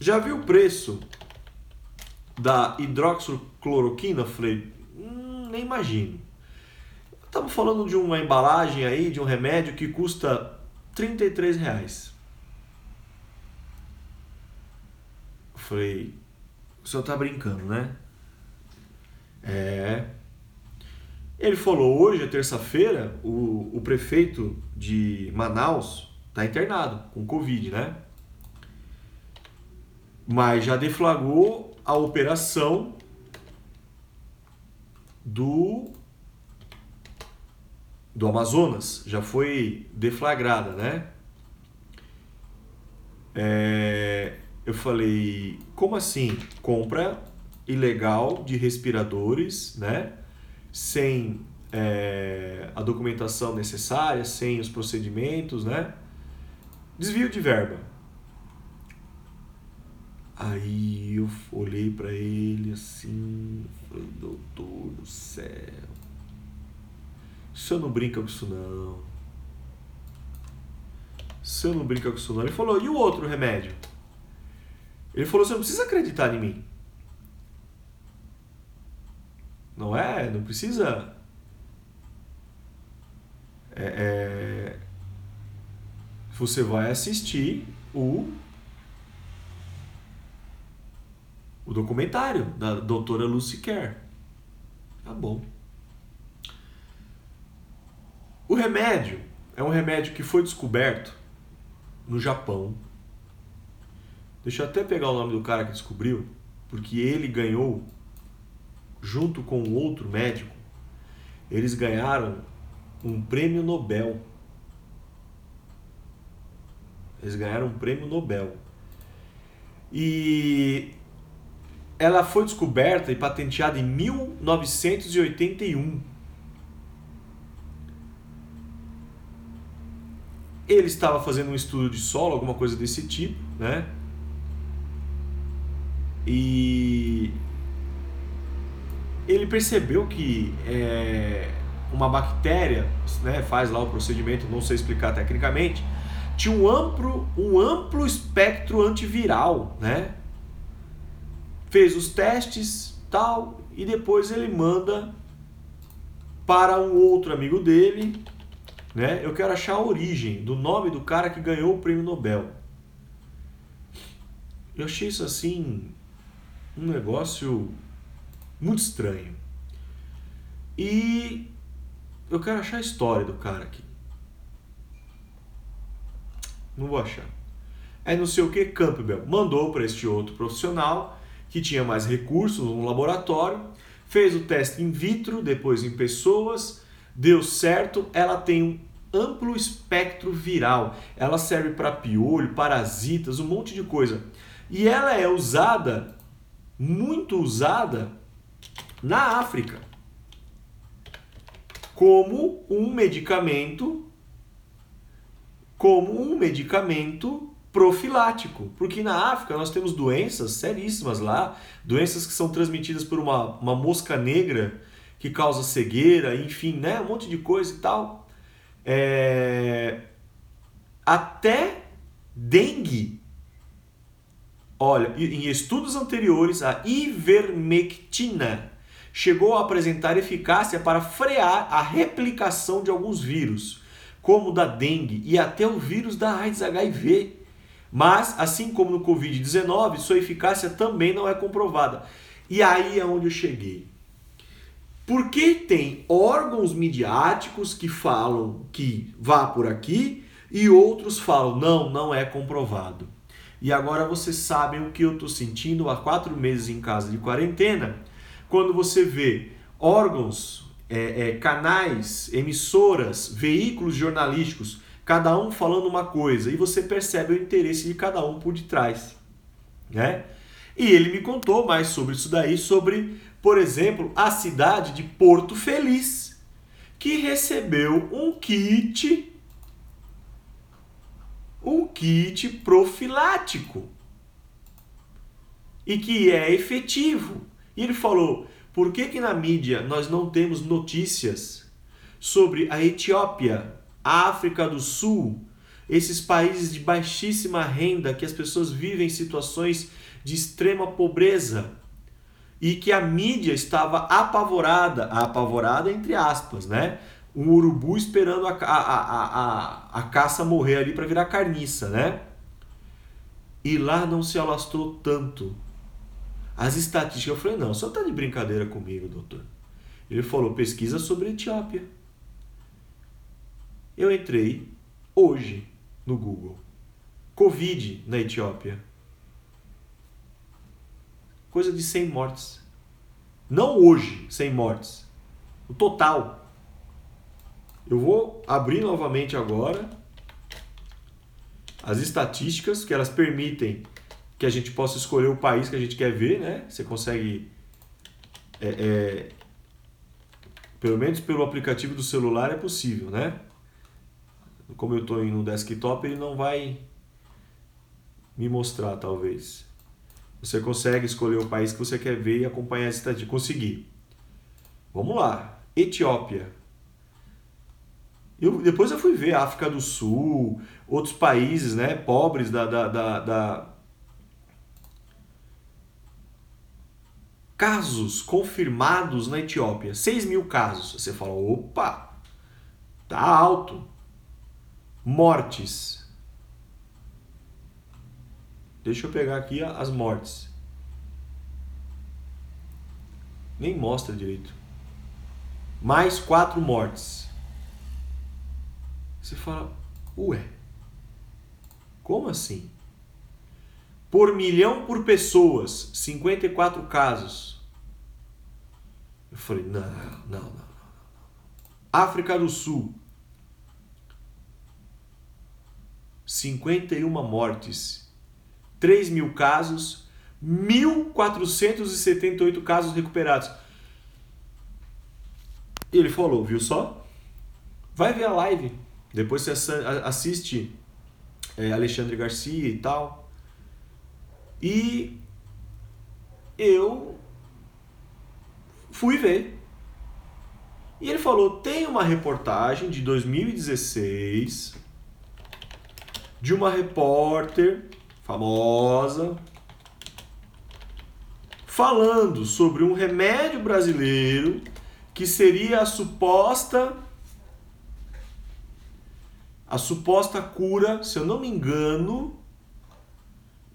já viu o preço da hidroxicloroquina? Falei, hum, nem imagino. Estamos falando de uma embalagem aí, de um remédio que custa trinta e três reais. Eu falei, o senhor tá brincando, né? É. Ele falou, hoje, é terça-feira, o, o prefeito de Manaus tá internado com Covid, né? Mas já deflagrou a operação do, do Amazonas. Já foi deflagrada, né? É, eu falei, como assim? Compra ilegal de respiradores, né? Sem é, a documentação necessária, sem os procedimentos, né? Desvio de verba. Aí eu olhei pra ele assim, falei, doutor do céu, o senhor não brinca com isso não. O senhor não brinca com isso não. Ele falou, e o outro remédio? Ele falou, você não precisa acreditar em mim. Não é? Não precisa... É... é... Você vai assistir o, o documentário da doutora Lucy Kerr. Tá bom. O remédio é um remédio que foi descoberto no Japão. Deixa eu até pegar o nome do cara que descobriu, porque ele ganhou, junto com o outro médico, eles ganharam um prêmio Nobel. Eles ganharam um prêmio Nobel. E ela foi descoberta e patenteada em mil novecentos e oitenta e um. Ele estava fazendo um estudo de solo, alguma coisa desse tipo, né? E ele percebeu que é, uma bactéria, né, faz lá o procedimento, não sei explicar tecnicamente, tinha um amplo, um amplo espectro antiviral, né? Fez os testes, tal, e depois ele manda para um outro amigo dele, né? Eu quero achar a origem do nome do cara que ganhou o prêmio Nobel. Eu achei isso assim, um negócio muito estranho. E eu quero achar a história do cara aqui. Não vou achar. Aí não sei o que, Campbell mandou para este outro profissional que tinha mais recursos, um laboratório, fez o teste in vitro, depois em pessoas, deu certo, ela tem um amplo espectro viral, ela serve para piolho, parasitas, um monte de coisa. E ela é usada, muito usada, na África, como um medicamento como um medicamento profilático, porque na África nós temos doenças seríssimas lá, doenças que são transmitidas por uma, uma mosca negra que causa cegueira, enfim, né, um monte de coisa e tal, é... até dengue. Olha, em estudos anteriores, a ivermectina chegou a apresentar eficácia para frear a replicação de alguns vírus, como da dengue e até o vírus da AIDS H I V. Mas, assim como no covid dezenove, sua eficácia também não é comprovada. E aí é onde eu cheguei. Por que tem órgãos midiáticos que falam que vá por aqui e outros falam, não, não é comprovado? E agora vocês sabem o que eu estou sentindo há quatro meses em casa de quarentena, quando você vê órgãos, é, é, canais, emissoras, veículos jornalísticos, cada um falando uma coisa, e você percebe o interesse de cada um por detrás, né? E ele me contou mais sobre isso daí, sobre... por exemplo, a cidade de Porto Feliz, que recebeu um kit, um kit profilático, e que é efetivo. E ele falou, por que que na mídia nós não temos notícias sobre a Etiópia, a África do Sul, esses países de baixíssima renda, que as pessoas vivem situações de extrema pobreza, e que a mídia estava apavorada, apavorada entre aspas, né? Um urubu esperando a, a, a, a, a caça morrer ali para virar carniça, né? E lá não se alastrou tanto. As estatísticas, eu falei, não, só tá de brincadeira comigo, doutor. Ele falou, pesquisa sobre a Etiópia. Eu entrei hoje no Google. Covid na Etiópia. Coisa de cem mortes. Não hoje, cem mortes. O total. Eu vou abrir novamente agora as estatísticas, que elas permitem que a gente possa escolher o país que a gente quer ver, né? Você consegue, é, é, pelo menos pelo aplicativo do celular é possível, né? Como eu estou no desktop, ele não vai me mostrar, talvez. Você consegue escolher o país que você quer ver e acompanhar as estatísticas. Consegui. Vamos lá. Etiópia. Eu, depois eu fui ver a África do Sul, outros países, né, pobres da, da, da, da... Casos confirmados na Etiópia. seis mil casos. Você fala, opa, tá alto. Mortes. Deixa eu pegar aqui as mortes. Nem mostra direito. Mais quatro mortes. Você fala, ué, como assim? Por milhão por pessoas, cinquenta e quatro casos. Eu falei, não, não, não, não, não. África do Sul. cinquenta e uma mortes. três mil casos, mil quatrocentos e setenta e oito casos recuperados. Ele falou, viu só? Vai ver a live. Depois você assiste é, Alexandre Garcia e tal. E eu fui ver. E ele falou, tem uma reportagem de dois mil e dezesseis de uma repórter famosa, falando sobre um remédio brasileiro que seria a suposta a suposta cura, se eu não me engano,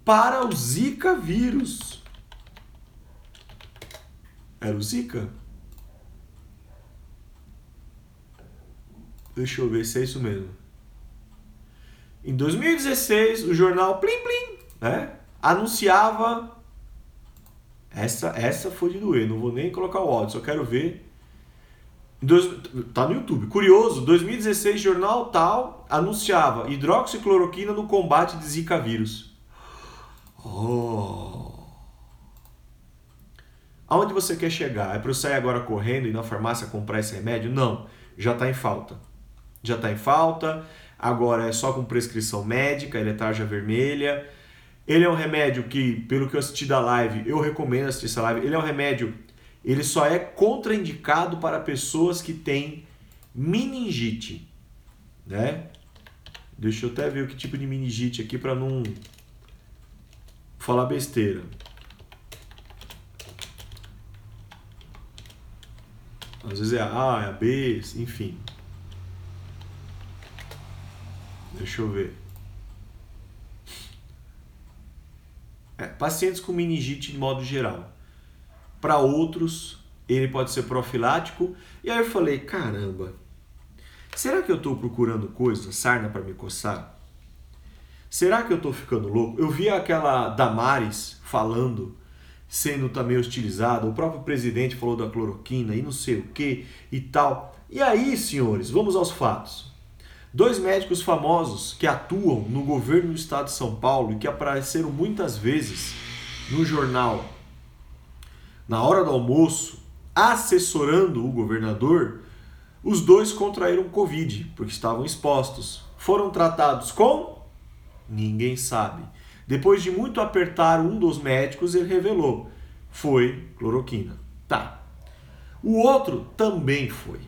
para o Zika vírus. Era o Zika? Deixa eu ver se é isso mesmo. Em dois mil e dezesseis, o jornal Plim Plim, né, anunciava... Essa, essa foi de doer, não vou nem colocar o áudio, só quero ver. Dois, tá no YouTube. Curioso, dois mil e dezesseis, jornal tal anunciava hidroxicloroquina no combate de Zika vírus. Oh. Aonde você quer chegar? É para eu sair agora correndo e ir na farmácia comprar esse remédio? Não, já tá em falta. Já tá em falta... Agora é só com prescrição médica, ele é tarja vermelha. Ele é um remédio que, pelo que eu assisti da live, eu recomendo assistir essa live. Ele é um remédio, ele só é contraindicado para pessoas que têm meningite, né? Deixa eu até ver o que tipo de meningite aqui para não falar besteira. Às vezes é a A, é a B, enfim. Deixa eu ver. É, pacientes com meningite de modo geral. Para outros, ele pode ser profilático. E aí eu falei, caramba, será que eu estou procurando coisa, sarna para me coçar? Será que eu estou ficando louco? Eu vi aquela Damares falando, sendo também hostilizada, o próprio presidente falou da cloroquina e não sei o que e tal. E aí, senhores, vamos aos fatos. Dois médicos famosos que atuam no governo do estado de São Paulo e que apareceram muitas vezes no jornal, na hora do almoço, assessorando o governador, os dois contraíram Covid, porque estavam expostos. Foram tratados com? Ninguém sabe. Depois de muito apertar um dos médicos, ele revelou. Foi cloroquina. Tá. O outro também foi.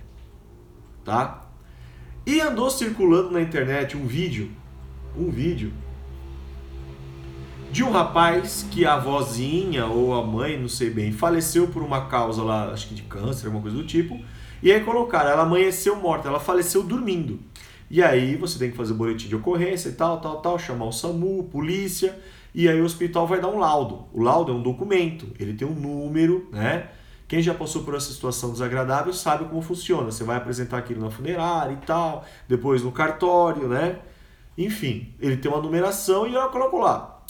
Tá? E andou circulando na internet um vídeo, um vídeo, de um rapaz que a avózinha ou a mãe, não sei bem, faleceu por uma causa lá, acho que de câncer, alguma coisa do tipo. E aí colocaram, ela amanheceu morta, ela faleceu dormindo. E aí você tem que fazer o boletim de ocorrência e tal, tal, tal, chamar o SAMU, polícia, e aí o hospital vai dar um laudo. O laudo é um documento, ele tem um número, né? Quem já passou por essa situação desagradável sabe como funciona. Você vai apresentar aquilo na funerária e tal, depois no cartório, né? Enfim, ele tem uma numeração e ela colocou lá.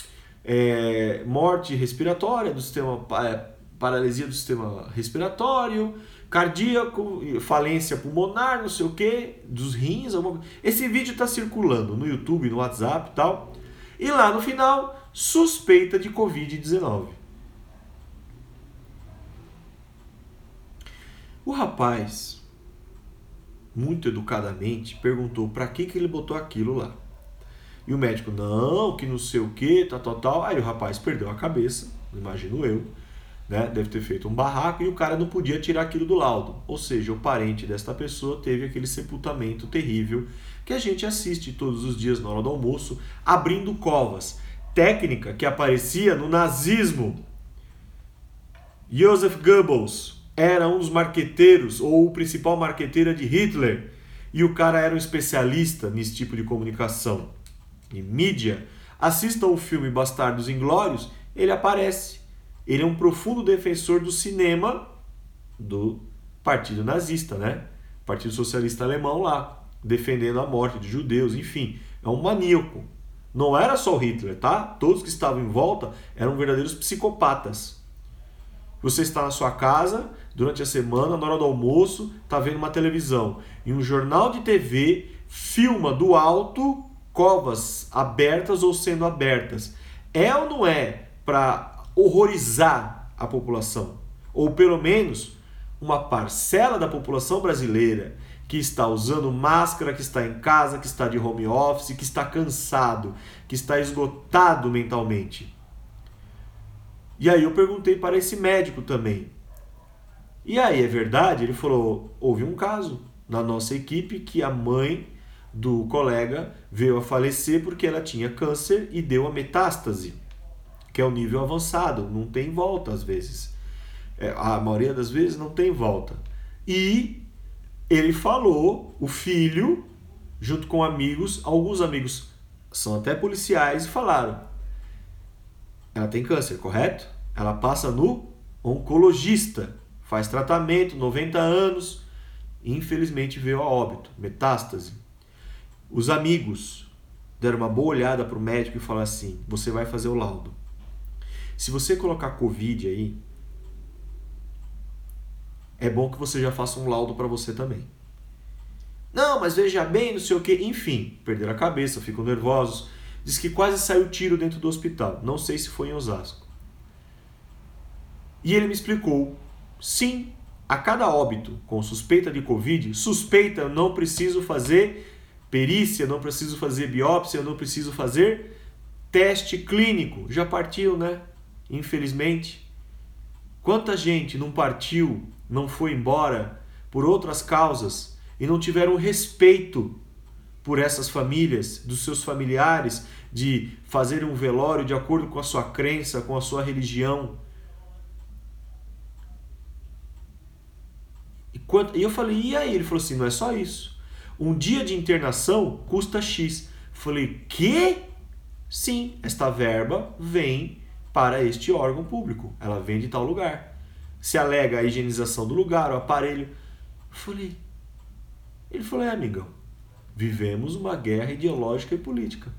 É, morte respiratória do sistema... É, paralisia do sistema respiratório, cardíaco, falência pulmonar, não sei o que, dos rins, alguma coisa. Esse vídeo está circulando no YouTube, no WhatsApp e tal. E lá no final, suspeita de covid dezenove. O rapaz, muito educadamente, perguntou para que que ele botou aquilo lá. E o médico, não, que não sei o que, tal, tal, tal. Aí o rapaz perdeu a cabeça, imagino eu. Né? Deve ter feito um barraco e o cara não podia tirar aquilo do laudo. Ou seja, o parente desta pessoa teve aquele sepultamento terrível que a gente assiste todos os dias na hora do almoço, abrindo covas. Técnica que aparecia no nazismo. Joseph Goebbels era um dos marqueteiros ou o principal marqueteiro de Hitler. E o cara era um especialista nesse tipo de comunicação e mídia. Assistam o filme Bastardos Inglórios, ele aparece. Ele é um profundo defensor do cinema do partido nazista, né? Partido Socialista Alemão lá, defendendo a morte de judeus, enfim. É um maníaco. Não era só o Hitler, tá? Todos que estavam em volta eram verdadeiros psicopatas. Você está na sua casa, durante a semana, na hora do almoço, está vendo uma televisão. E um jornal de T V filma do alto covas abertas ou sendo abertas. É ou não é para horrorizar a população, ou pelo menos uma parcela da população brasileira que está usando máscara, que está em casa, que está de home office, que está cansado, que está esgotado mentalmente? E aí eu perguntei para esse médico também. E aí, é verdade? Ele falou, houve um caso na nossa equipe que a mãe do colega veio a falecer porque ela tinha câncer e deu a metástase, que é o nível avançado, não tem volta às vezes. É, a maioria das vezes não tem volta. E ele falou, o filho, junto com amigos, alguns amigos são até policiais, e falaram, ela tem câncer, correto? Ela passa no oncologista, faz tratamento, noventa anos, infelizmente veio a óbito, metástase. Os amigos deram uma boa olhada para o médico e falaram assim, você vai fazer o laudo. Se você colocar Covid aí, é bom que você já faça um laudo para você também. Não, mas veja bem, não sei o que. Enfim, perderam a cabeça, ficam nervosos. Diz que quase saiu tiro dentro do hospital. Não sei se foi em Osasco. E ele me explicou. Sim, a cada óbito com suspeita de Covid, suspeita, eu não preciso fazer perícia, não preciso fazer biópsia, não preciso fazer teste clínico. Já partiu, né? Infelizmente, quanta gente não partiu, não foi embora por outras causas e não tiveram respeito por essas famílias, dos seus familiares, de fazer um velório de acordo com a sua crença, com a sua religião. E, quanto... e eu falei, e aí? Ele falou assim, não é só isso. Um dia de internação custa X. Falei, quê? Sim, esta verba vem para este órgão público, ela vem de tal lugar. se alega a higienização do lugar, o aparelho. Eu falei, ele falou, é, amigão, vivemos uma guerra ideológica e política.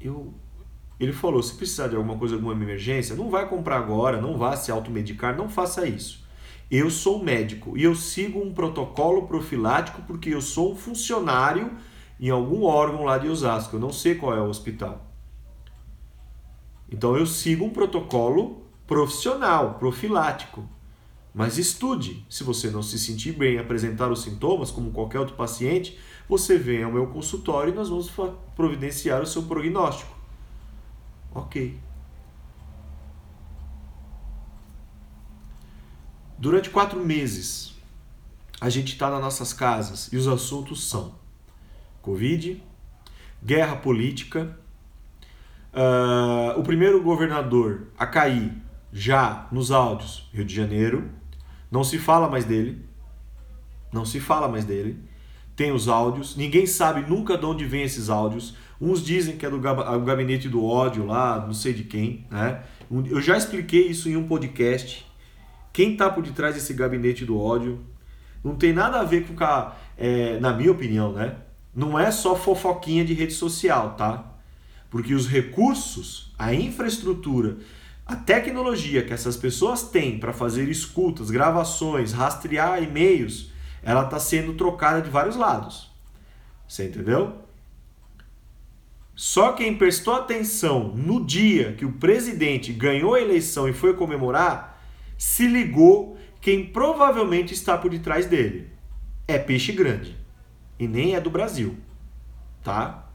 Eu, ele falou, se precisar de alguma coisa, alguma emergência, não vai comprar agora, não vá se automedicar, não faça isso. Eu sou médico e eu sigo um protocolo profilático porque eu sou um funcionário em algum órgão lá de Osasco, eu não sei qual é o hospital. Então eu sigo um protocolo profissional, profilático. Mas estude, se você não se sentir bem, apresentar os sintomas, como qualquer outro paciente, você vem ao meu consultório e nós vamos providenciar o seu prognóstico. Ok. Durante quatro meses, a gente está nas nossas casas e os assuntos são Covid, guerra política, uh, o primeiro governador a cair já nos áudios, Rio de Janeiro, não se fala mais dele, não se fala mais dele, tem os áudios, ninguém sabe nunca de onde vem esses áudios, uns dizem que é do gabinete do ódio lá, não sei de quem, né? Eu já expliquei isso em um podcast, quem está por detrás desse gabinete do ódio, não tem nada a ver com, é, na minha opinião, né? Não é só fofoquinha de rede social, tá? Porque os recursos, a infraestrutura, a tecnologia que essas pessoas têm para fazer escutas, gravações, rastrear e-mails, ela está sendo trocada de vários lados. Você entendeu? Só quem prestou atenção no dia que o presidente ganhou a eleição e foi comemorar, se ligou quem provavelmente está por detrás dele. É peixe grande. E nem é do Brasil. Tá?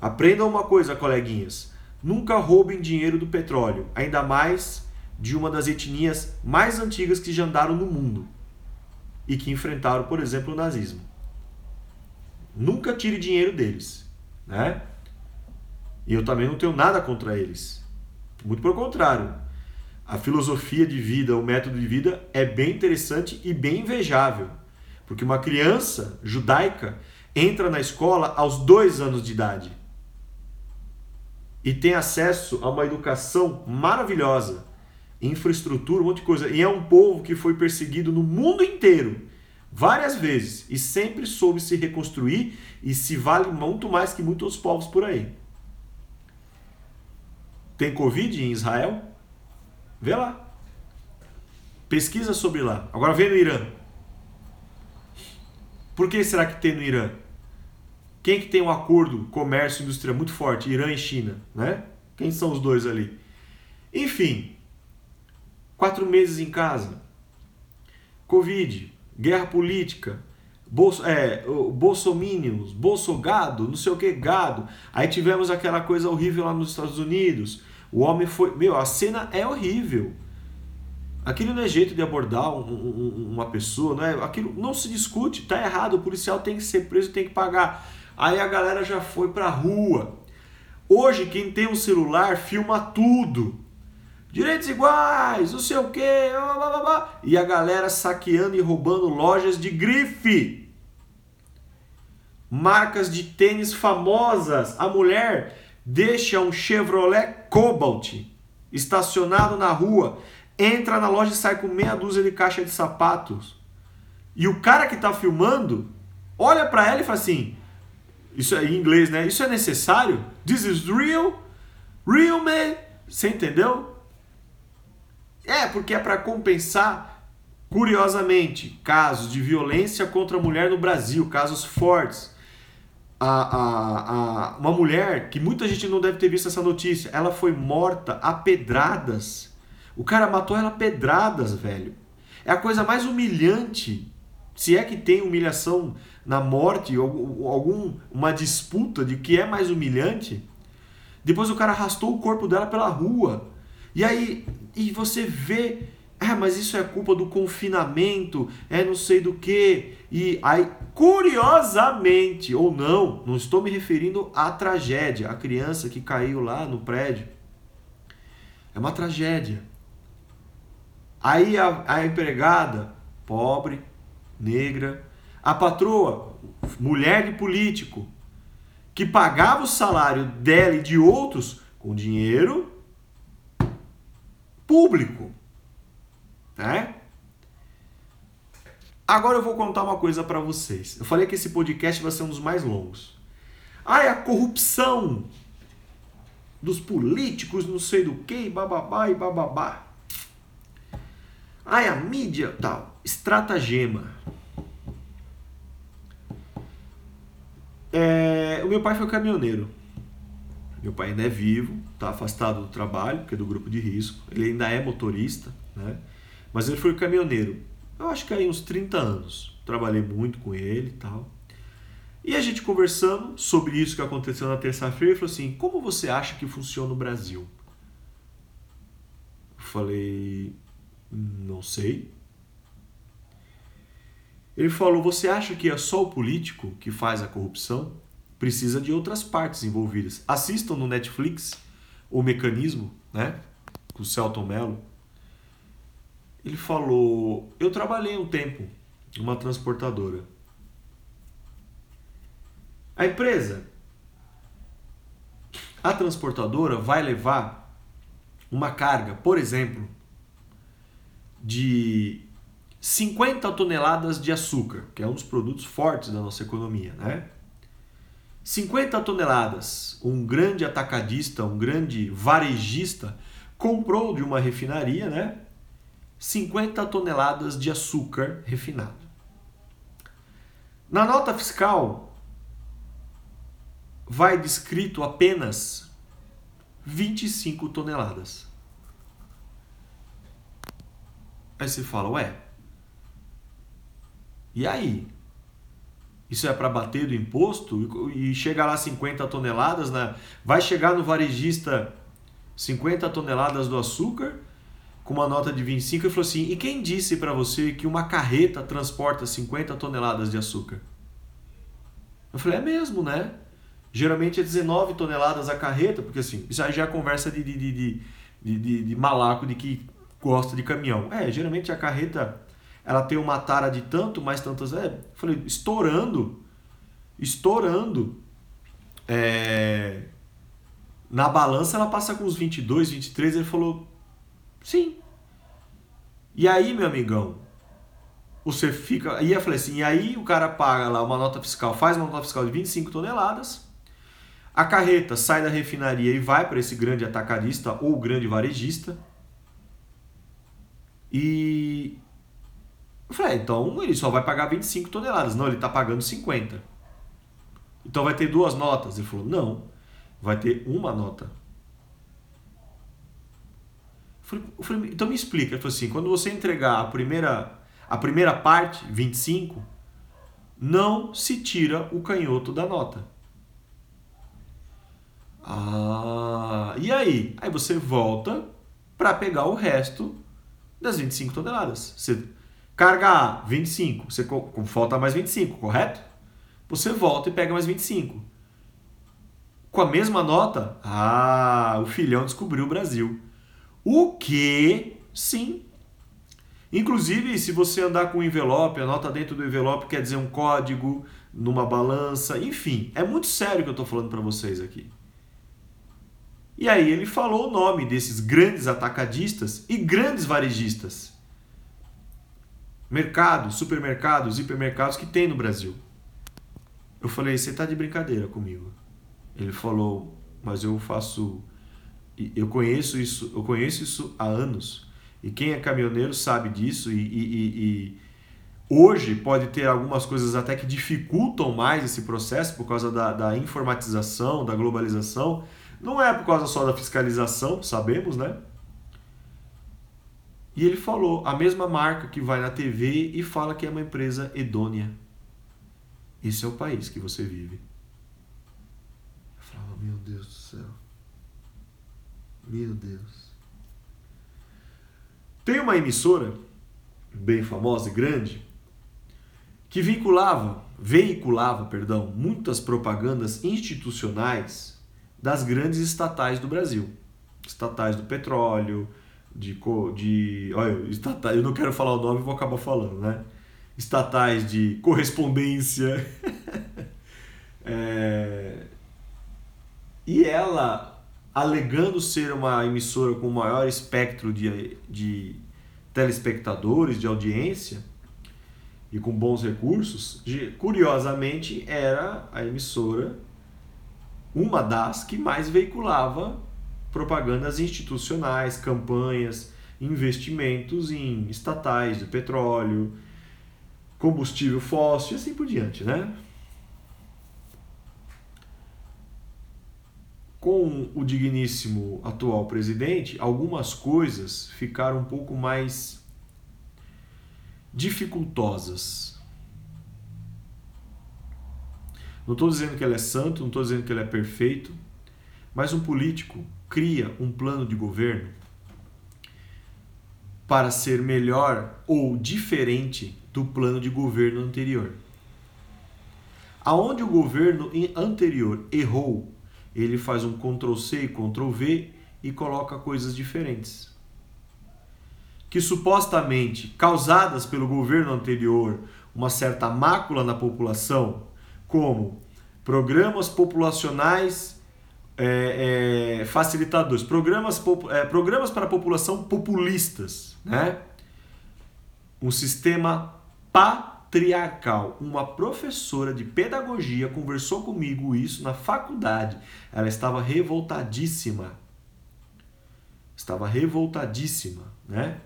Aprendam uma coisa, coleguinhas. Nunca roubem dinheiro do petróleo, ainda mais de uma das etnias mais antigas que já andaram no mundo e que enfrentaram, por exemplo, o nazismo. Nunca tire dinheiro deles, né? E eu também não tenho nada contra eles. Muito pelo contrário. A filosofia de vida, o método de vida é bem interessante e bem invejável, porque uma criança judaica entra na escola aos dois anos de idade. E tem acesso a uma educação maravilhosa, infraestrutura, um monte de coisa. E é um povo que foi perseguido no mundo inteiro, várias vezes, e sempre soube se reconstruir e se vale muito mais que muitos outros povos por aí. Tem Covid em Israel? Vê lá. Pesquisa sobre lá. Agora vê no Irã. Por que será que tem no Irã? Quem que tem um acordo, comércio, indústria muito forte? Irã e China, né? Quem são os dois ali? Enfim, quatro meses em casa, Covid, guerra política, bolso, é, bolsominions, bolsogado, não sei o que, gado. Aí tivemos aquela coisa horrível lá nos Estados Unidos. O homem foi... Meu, a cena é horrível. Aquilo não é jeito de abordar um, um, uma pessoa, não é? Aquilo não se discute, tá errado, o policial tem que ser preso, tem que pagar. Aí a galera já foi pra rua. Hoje quem tem um celular filma tudo. Direitos iguais, não sei o quê, blá, blá, blá, blá. E a galera saqueando e roubando lojas de grife. Marcas de tênis famosas. A mulher deixa um Chevrolet Cobalt estacionado na rua, entra na loja e sai com meia dúzia de caixa de sapatos. E o cara que tá filmando olha pra ela e fala assim, isso é em inglês, né? Isso é necessário? This is real? Real, man? Você entendeu? É, porque é pra compensar, curiosamente, casos de violência contra a mulher no Brasil, casos fortes. A, a, a, uma mulher, que muita gente não deve ter visto essa notícia, ela foi morta a pedradas. O cara matou ela pedradas, velho. É a coisa mais humilhante. Se é que tem humilhação na morte, ou algum, uma disputa de que é mais humilhante. Depois o cara arrastou o corpo dela pela rua. E aí, e você vê... Ah, mas isso é culpa do confinamento, é não sei do que. E aí, curiosamente, ou não, não estou me referindo à tragédia. A criança que caiu lá no prédio. É uma tragédia. Aí a, a empregada, pobre, negra, a patroa, mulher de político, que pagava o salário dela e de outros com dinheiro público, né? Agora eu vou contar uma coisa para vocês. Eu falei que esse podcast vai ser um dos mais longos. Ah, é a corrupção dos políticos, não sei do que, bababá e bababá. Ah, é a mídia, tal. Estratagema. É, o meu pai foi caminhoneiro. Meu pai ainda é vivo, está afastado do trabalho, porque é do grupo de risco. Ele ainda é motorista, né? Mas ele foi caminhoneiro. Eu acho que aí uns trinta anos. Trabalhei muito com ele e tal. E a gente conversando sobre isso que aconteceu na terça-feira, ele falou assim: como você acha que funciona o Brasil? Eu falei: não sei. Ele falou: você acha que é só o político que faz a corrupção? Precisa de outras partes envolvidas. Assistam no Netflix O Mecanismo, né? Com o Celton Mello. Ele falou: eu trabalhei um tempo em uma transportadora. A empresa, a transportadora, vai levar uma carga, por exemplo, de cinquenta toneladas de açúcar, que é um dos produtos fortes da nossa economia, né? cinquenta toneladas. Um grande atacadista, um grande varejista comprou de uma refinaria, né? cinquenta toneladas de açúcar refinado. Na nota fiscal vai descrito apenas vinte e cinco toneladas. Aí você fala: ué, e aí? Isso é para bater do imposto? E chegar lá cinquenta toneladas, né? Vai chegar no varejista cinquenta toneladas do açúcar com uma nota de vinte e cinco, e falou assim: e quem disse para você que uma carreta transporta cinquenta toneladas de açúcar? Eu falei: é mesmo, né? Geralmente é dezenove toneladas a carreta, porque assim, isso aí já é conversa de, de, de, de, de, de malaco, de que gosta de caminhão. É, geralmente a carreta ela tem uma tara de tanto, mais tantas... É, eu falei: estourando, estourando, é, na balança ela passa com uns vinte e dois, vinte e três, ele falou... Sim. E aí, meu amigão, você fica... E eu falei assim: e aí o cara paga lá uma nota fiscal, faz uma nota fiscal de vinte e cinco toneladas, a carreta sai da refinaria e vai para esse grande atacadista ou grande varejista. E eu falei: então ele só vai pagar vinte e cinco toneladas. Não, ele está pagando cinquenta. Então vai ter duas notas. Ele falou: não, vai ter uma nota. Eu falei: então me explica. Ele falou assim: quando você entregar a primeira, a primeira parte, vinte e cinco, não se tira o canhoto da nota. Ah, e aí? Aí você volta para pegar o resto das vinte e cinco toneladas. Você carga A, vinte e cinco, você falta mais vinte e cinco, correto? Você volta e pega mais vinte e cinco. Com a mesma nota? Ah, o filhão descobriu o Brasil. O que? Sim. Inclusive, se você andar com um envelope, a nota dentro do envelope quer dizer um código, numa balança, enfim. É muito sério o que eu estou falando para vocês aqui. E aí ele falou o nome desses grandes atacadistas e grandes varejistas. Mercados, supermercados, hipermercados que tem no Brasil. Eu falei: você está de brincadeira comigo. Ele falou: mas eu faço... Eu conheço isso, eu conheço isso há anos. E quem é caminhoneiro sabe disso. E, e, e, e hoje pode ter algumas coisas até que dificultam mais esse processo por causa da, da informatização, da globalização. Não é por causa só da fiscalização, sabemos, né? E ele falou: a mesma marca que vai na T V e fala que é uma empresa idônea. Esse é o país que você vive. Eu falava: meu Deus do céu. Meu Deus. Tem uma emissora bem famosa e grande que vinculava, veiculava, perdão, muitas propagandas institucionais das grandes estatais do Brasil. Estatais do petróleo, de... de olha, estatais, eu não quero falar o nome, vou acabar falando, né? Estatais de correspondência. é, e ela... alegando ser uma emissora com o maior espectro de, de telespectadores, de audiência e com bons recursos, curiosamente era a emissora, uma das que mais veiculava propagandas institucionais, campanhas, investimentos em estatais de petróleo, combustível fóssil e assim por diante, né? Com o digníssimo atual presidente, algumas coisas ficaram um pouco mais dificultosas. Não estou dizendo que ele é santo, não estou dizendo que ele é perfeito, mas um político cria um plano de governo para ser melhor ou diferente do plano de governo anterior. Aonde o governo anterior errou, ele faz um control C e control V e coloca coisas diferentes, que supostamente causadas pelo governo anterior uma certa mácula na população, como programas populacionais é, é, facilitadores, programas, é, programas para a população populistas, né? Um sistema patriarcal. Uma professora de pedagogia conversou comigo isso na faculdade. Ela estava revoltadíssima. Estava revoltadíssima, né?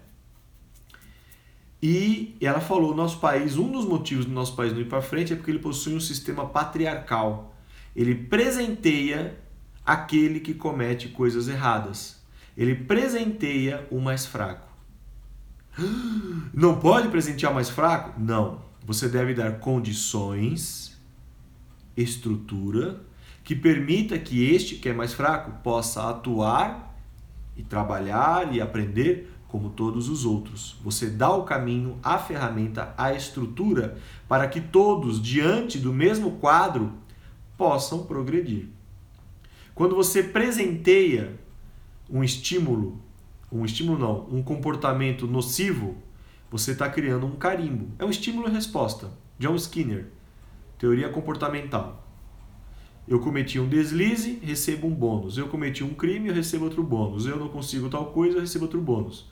E ela falou, nosso país, um dos motivos do nosso país não ir para frente é porque ele possui um sistema patriarcal. Ele presenteia aquele que comete coisas erradas. Ele presenteia o mais fraco. Não pode presentear o mais fraco? Não. Você deve dar condições, estrutura, que permita que este que é mais fraco possa atuar e trabalhar e aprender como todos os outros. Você dá o caminho, a ferramenta, a estrutura para que todos, diante do mesmo quadro, possam progredir. Quando você presenteia um estímulo, um estímulo não, um comportamento nocivo, você está criando um carimbo. É um estímulo e resposta. John Skinner, teoria comportamental. Eu cometi um deslize, recebo um bônus. Eu cometi um crime, eu recebo outro bônus. Eu não consigo tal coisa, eu recebo outro bônus.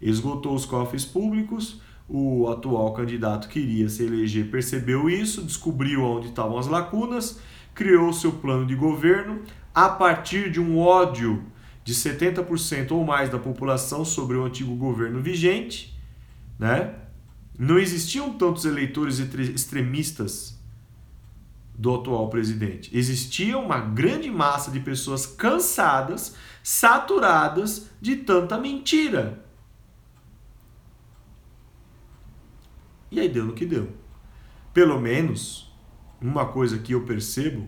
Esgotou os cofres públicos, o atual candidato queria se eleger, percebeu isso, descobriu onde estavam as lacunas, criou seu plano de governo a partir de um ódio de setenta por cento ou mais da população sobre o antigo governo vigente, né? Não existiam tantos eleitores extremistas do atual presidente. Existia uma grande massa de pessoas cansadas, saturadas de tanta mentira. E aí deu no que deu. Pelo menos, uma coisa que eu percebo,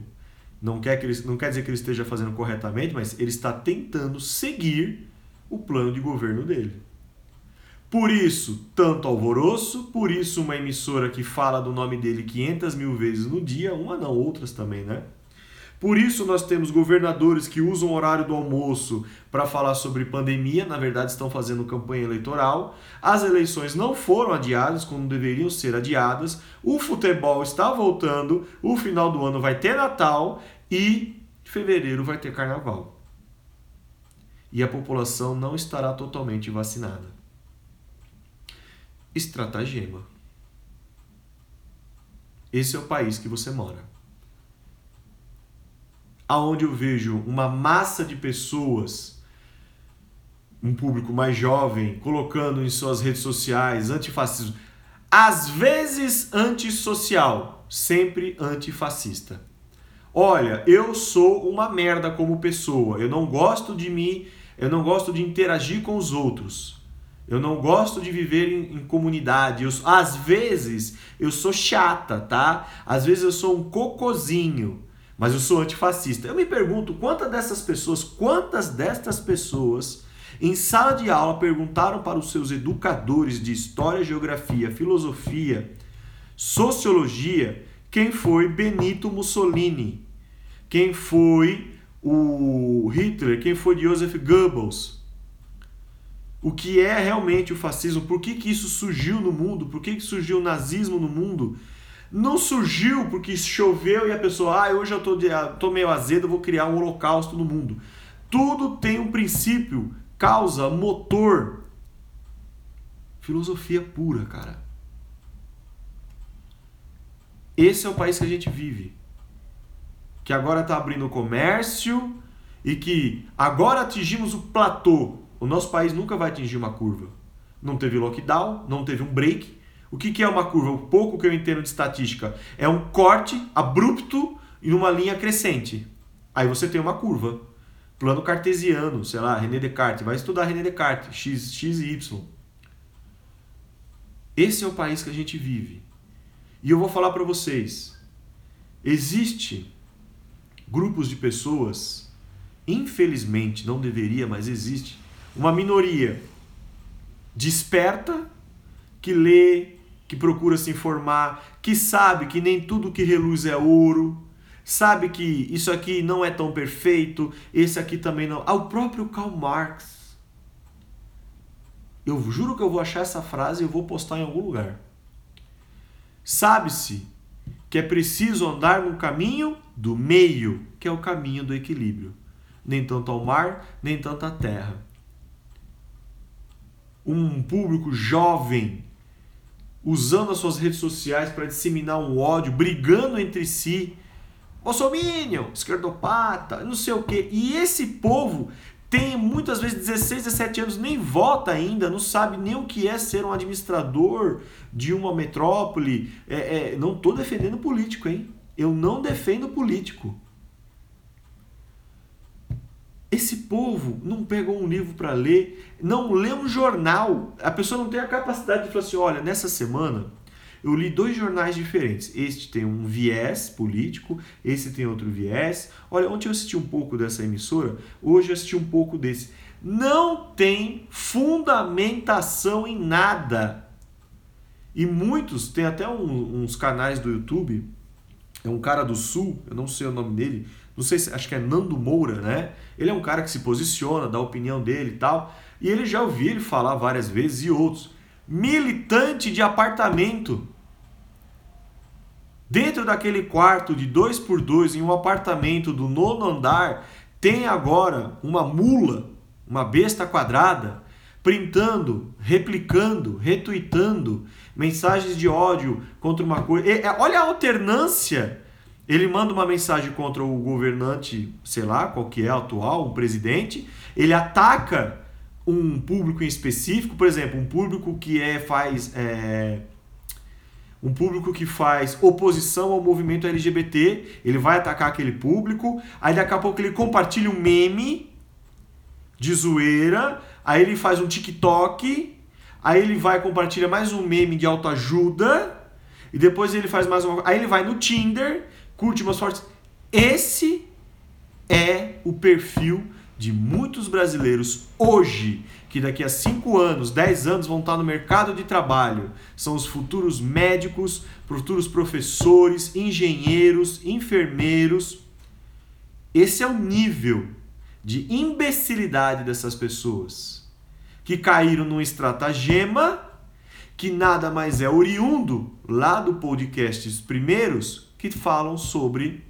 não quer, que ele, não quer dizer que ele esteja fazendo corretamente, mas ele está tentando seguir o plano de governo dele. Por isso, tanto alvoroço, por isso uma emissora que fala do nome dele quinhentas mil vezes no dia, uma não, outras também, né? Por isso nós temos governadores que usam o horário do almoço para falar sobre pandemia, na verdade estão fazendo campanha eleitoral, as eleições não foram adiadas como deveriam ser adiadas, o futebol está voltando, o final do ano vai ter Natal e fevereiro vai ter Carnaval. E a população não estará totalmente vacinada. Estratagema. Esse é o país que você mora. Aonde eu vejo uma massa de pessoas, um público mais jovem, colocando em suas redes sociais antifascismo. Às vezes antissocial, sempre antifascista. Olha, eu sou uma merda como pessoa, eu não gosto de mim, eu não gosto de interagir com os outros, eu não gosto de viver em, em comunidade, eu, às vezes eu sou chata, tá? Às vezes eu sou um cocôzinho. Mas eu sou antifascista. Eu me pergunto quantas dessas pessoas, quantas destas pessoas em sala de aula perguntaram para os seus educadores de história, geografia, filosofia, sociologia, quem foi Benito Mussolini, quem foi o Hitler, quem foi Joseph Goebbels, o que é realmente o fascismo, por que que isso surgiu no mundo, por que que surgiu o nazismo no mundo. Não surgiu porque choveu e a pessoa, ah, hoje eu tô, de, tô meio azedo, vou criar um holocausto no mundo. Tudo tem um princípio, causa, motor. Filosofia pura, cara. Esse é o país que a gente vive. Que agora está abrindo o comércio e que agora atingimos o platô. O nosso país nunca vai atingir uma curva. Não teve lockdown, não teve um break. O que, que é uma curva? O pouco que eu entendo de estatística é um corte abrupto em uma linha crescente. Aí você tem uma curva. Plano cartesiano, sei lá, René Descartes. Vai estudar René Descartes, X, X e Y. Esse é o país que a gente vive. E eu vou falar para vocês. Existe grupos de pessoas, infelizmente, não deveria, mas existe, uma minoria desperta, que lê, que procura se informar, que sabe que nem tudo que reluz é ouro, sabe que isso aqui não é tão perfeito, esse aqui também não. Ah, o próprio Karl Marx. Eu juro que eu vou achar essa frase e eu vou postar em algum lugar. Sabe-se que é preciso andar no caminho do meio, que é o caminho do equilíbrio. Nem tanto ao mar, nem tanto à terra. Um público jovem usando as suas redes sociais para disseminar um ódio, brigando entre si, bolsominion, esquerdopata, não sei o quê. E esse povo tem muitas vezes dezesseis, dezessete anos, nem vota ainda, não sabe nem o que é ser um administrador de uma metrópole. É, é, não estou defendendo político, hein? Eu não defendo político. Esse povo não pegou um livro para ler, não lê um jornal. A pessoa não tem a capacidade de falar assim, olha, nessa semana eu li dois jornais diferentes. Este tem um viés político, esse tem outro viés. Olha, ontem eu assisti um pouco dessa emissora, hoje eu assisti um pouco desse. Não tem fundamentação em nada. E muitos, tem até um, uns canais do YouTube, é um cara do Sul, eu não sei o nome dele, não sei se, acho que é Nando Moura, né? Ele é um cara que se posiciona, dá a opinião dele e tal. E ele já ouvi ele falar várias vezes e outros. Militante de apartamento. Dentro daquele quarto de dois por dois, em um apartamento do nono andar, tem agora uma mula, uma besta quadrada, printando, replicando, retuitando mensagens de ódio contra uma coisa. E, olha a alternância. Ele manda uma mensagem contra o governante, sei lá, qual que é atual, um presidente. Ele ataca um público em específico, por exemplo, um público que é, faz, é, um público que faz oposição ao movimento L G B T. Ele vai atacar aquele público. Aí daqui a pouco ele compartilha um meme de zoeira. Aí ele faz um TikTok. Aí ele vai compartilha mais um meme de autoajuda. E depois ele faz mais uma. Aí ele vai no Tinder. Curte umas fotos. Esse é o perfil de muitos brasileiros hoje, que daqui a cinco anos, dez anos vão estar no mercado de trabalho. São os futuros médicos, futuros professores, engenheiros, enfermeiros. Esse é o nível de imbecilidade dessas pessoas, que caíram num estratagema que nada mais é oriundo lá do podcast Os Primeiros, que falam sobre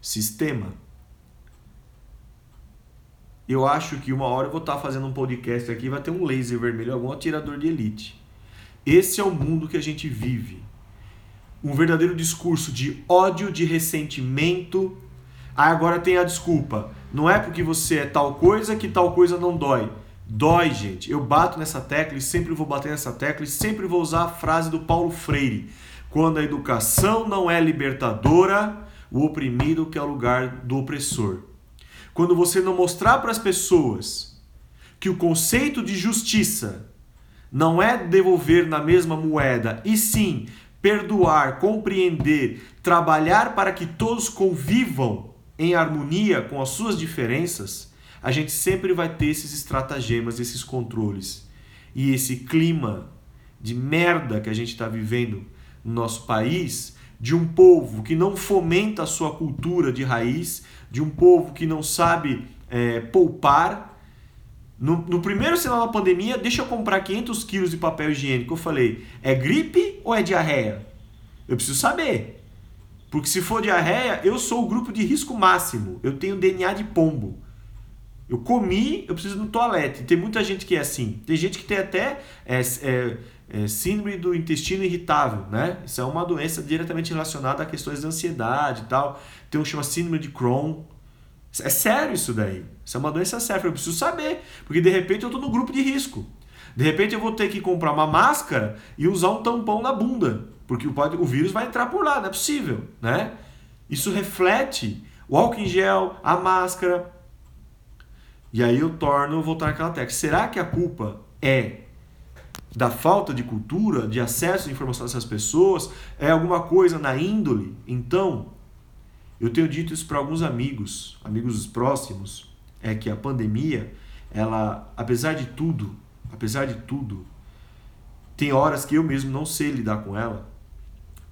sistema. Eu acho que uma hora eu vou estar fazendo um podcast aqui, vai ter um laser vermelho, algum atirador de elite. Esse é o mundo que a gente vive. Um verdadeiro discurso de ódio, de ressentimento. Ah, agora tem a desculpa. Não é porque você é tal coisa que tal coisa não dói. Dói, gente. Eu bato nessa tecla e sempre vou bater nessa tecla e sempre vou usar a frase do Paulo Freire. Quando a educação não é libertadora, o oprimido quer o lugar do opressor. Quando você não mostrar para as pessoas que o conceito de justiça não é devolver na mesma moeda, e sim perdoar, compreender, trabalhar para que todos convivam em harmonia com as suas diferenças, a gente sempre vai ter esses estratagemas, esses controles. E esse clima de merda que a gente está vivendo no nosso país, de um povo que não fomenta a sua cultura de raiz, de um povo que não sabe é, poupar. No, no primeiro sinal da pandemia, deixa eu comprar quinhentos quilos de papel higiênico. Eu falei, é gripe ou é diarreia? Eu preciso saber. Porque se for diarreia, eu sou o grupo de risco máximo. Eu tenho D N A de pombo. Eu comi, eu preciso ir no toalete. Tem muita gente que é assim. Tem gente que tem até é, é, é, síndrome do intestino irritável, né? Isso é uma doença diretamente relacionada a questões de ansiedade e tal. Tem um que chama síndrome de Crohn. É sério isso daí. Isso é uma doença séria. Eu preciso saber, porque de repente eu estou no grupo de risco. De repente eu vou ter que comprar uma máscara e usar um tampão na bunda, porque pode, o vírus vai entrar por lá, não é possível, né? Isso reflete o álcool em gel, a máscara. E aí eu torno voltar naquela tecla. Será que a culpa é da falta de cultura, de acesso à informação dessas pessoas? É alguma coisa na índole? Então, eu tenho dito isso para alguns amigos, amigos próximos, é que a pandemia, ela, apesar de tudo, apesar de tudo, tem horas que eu mesmo não sei lidar com ela,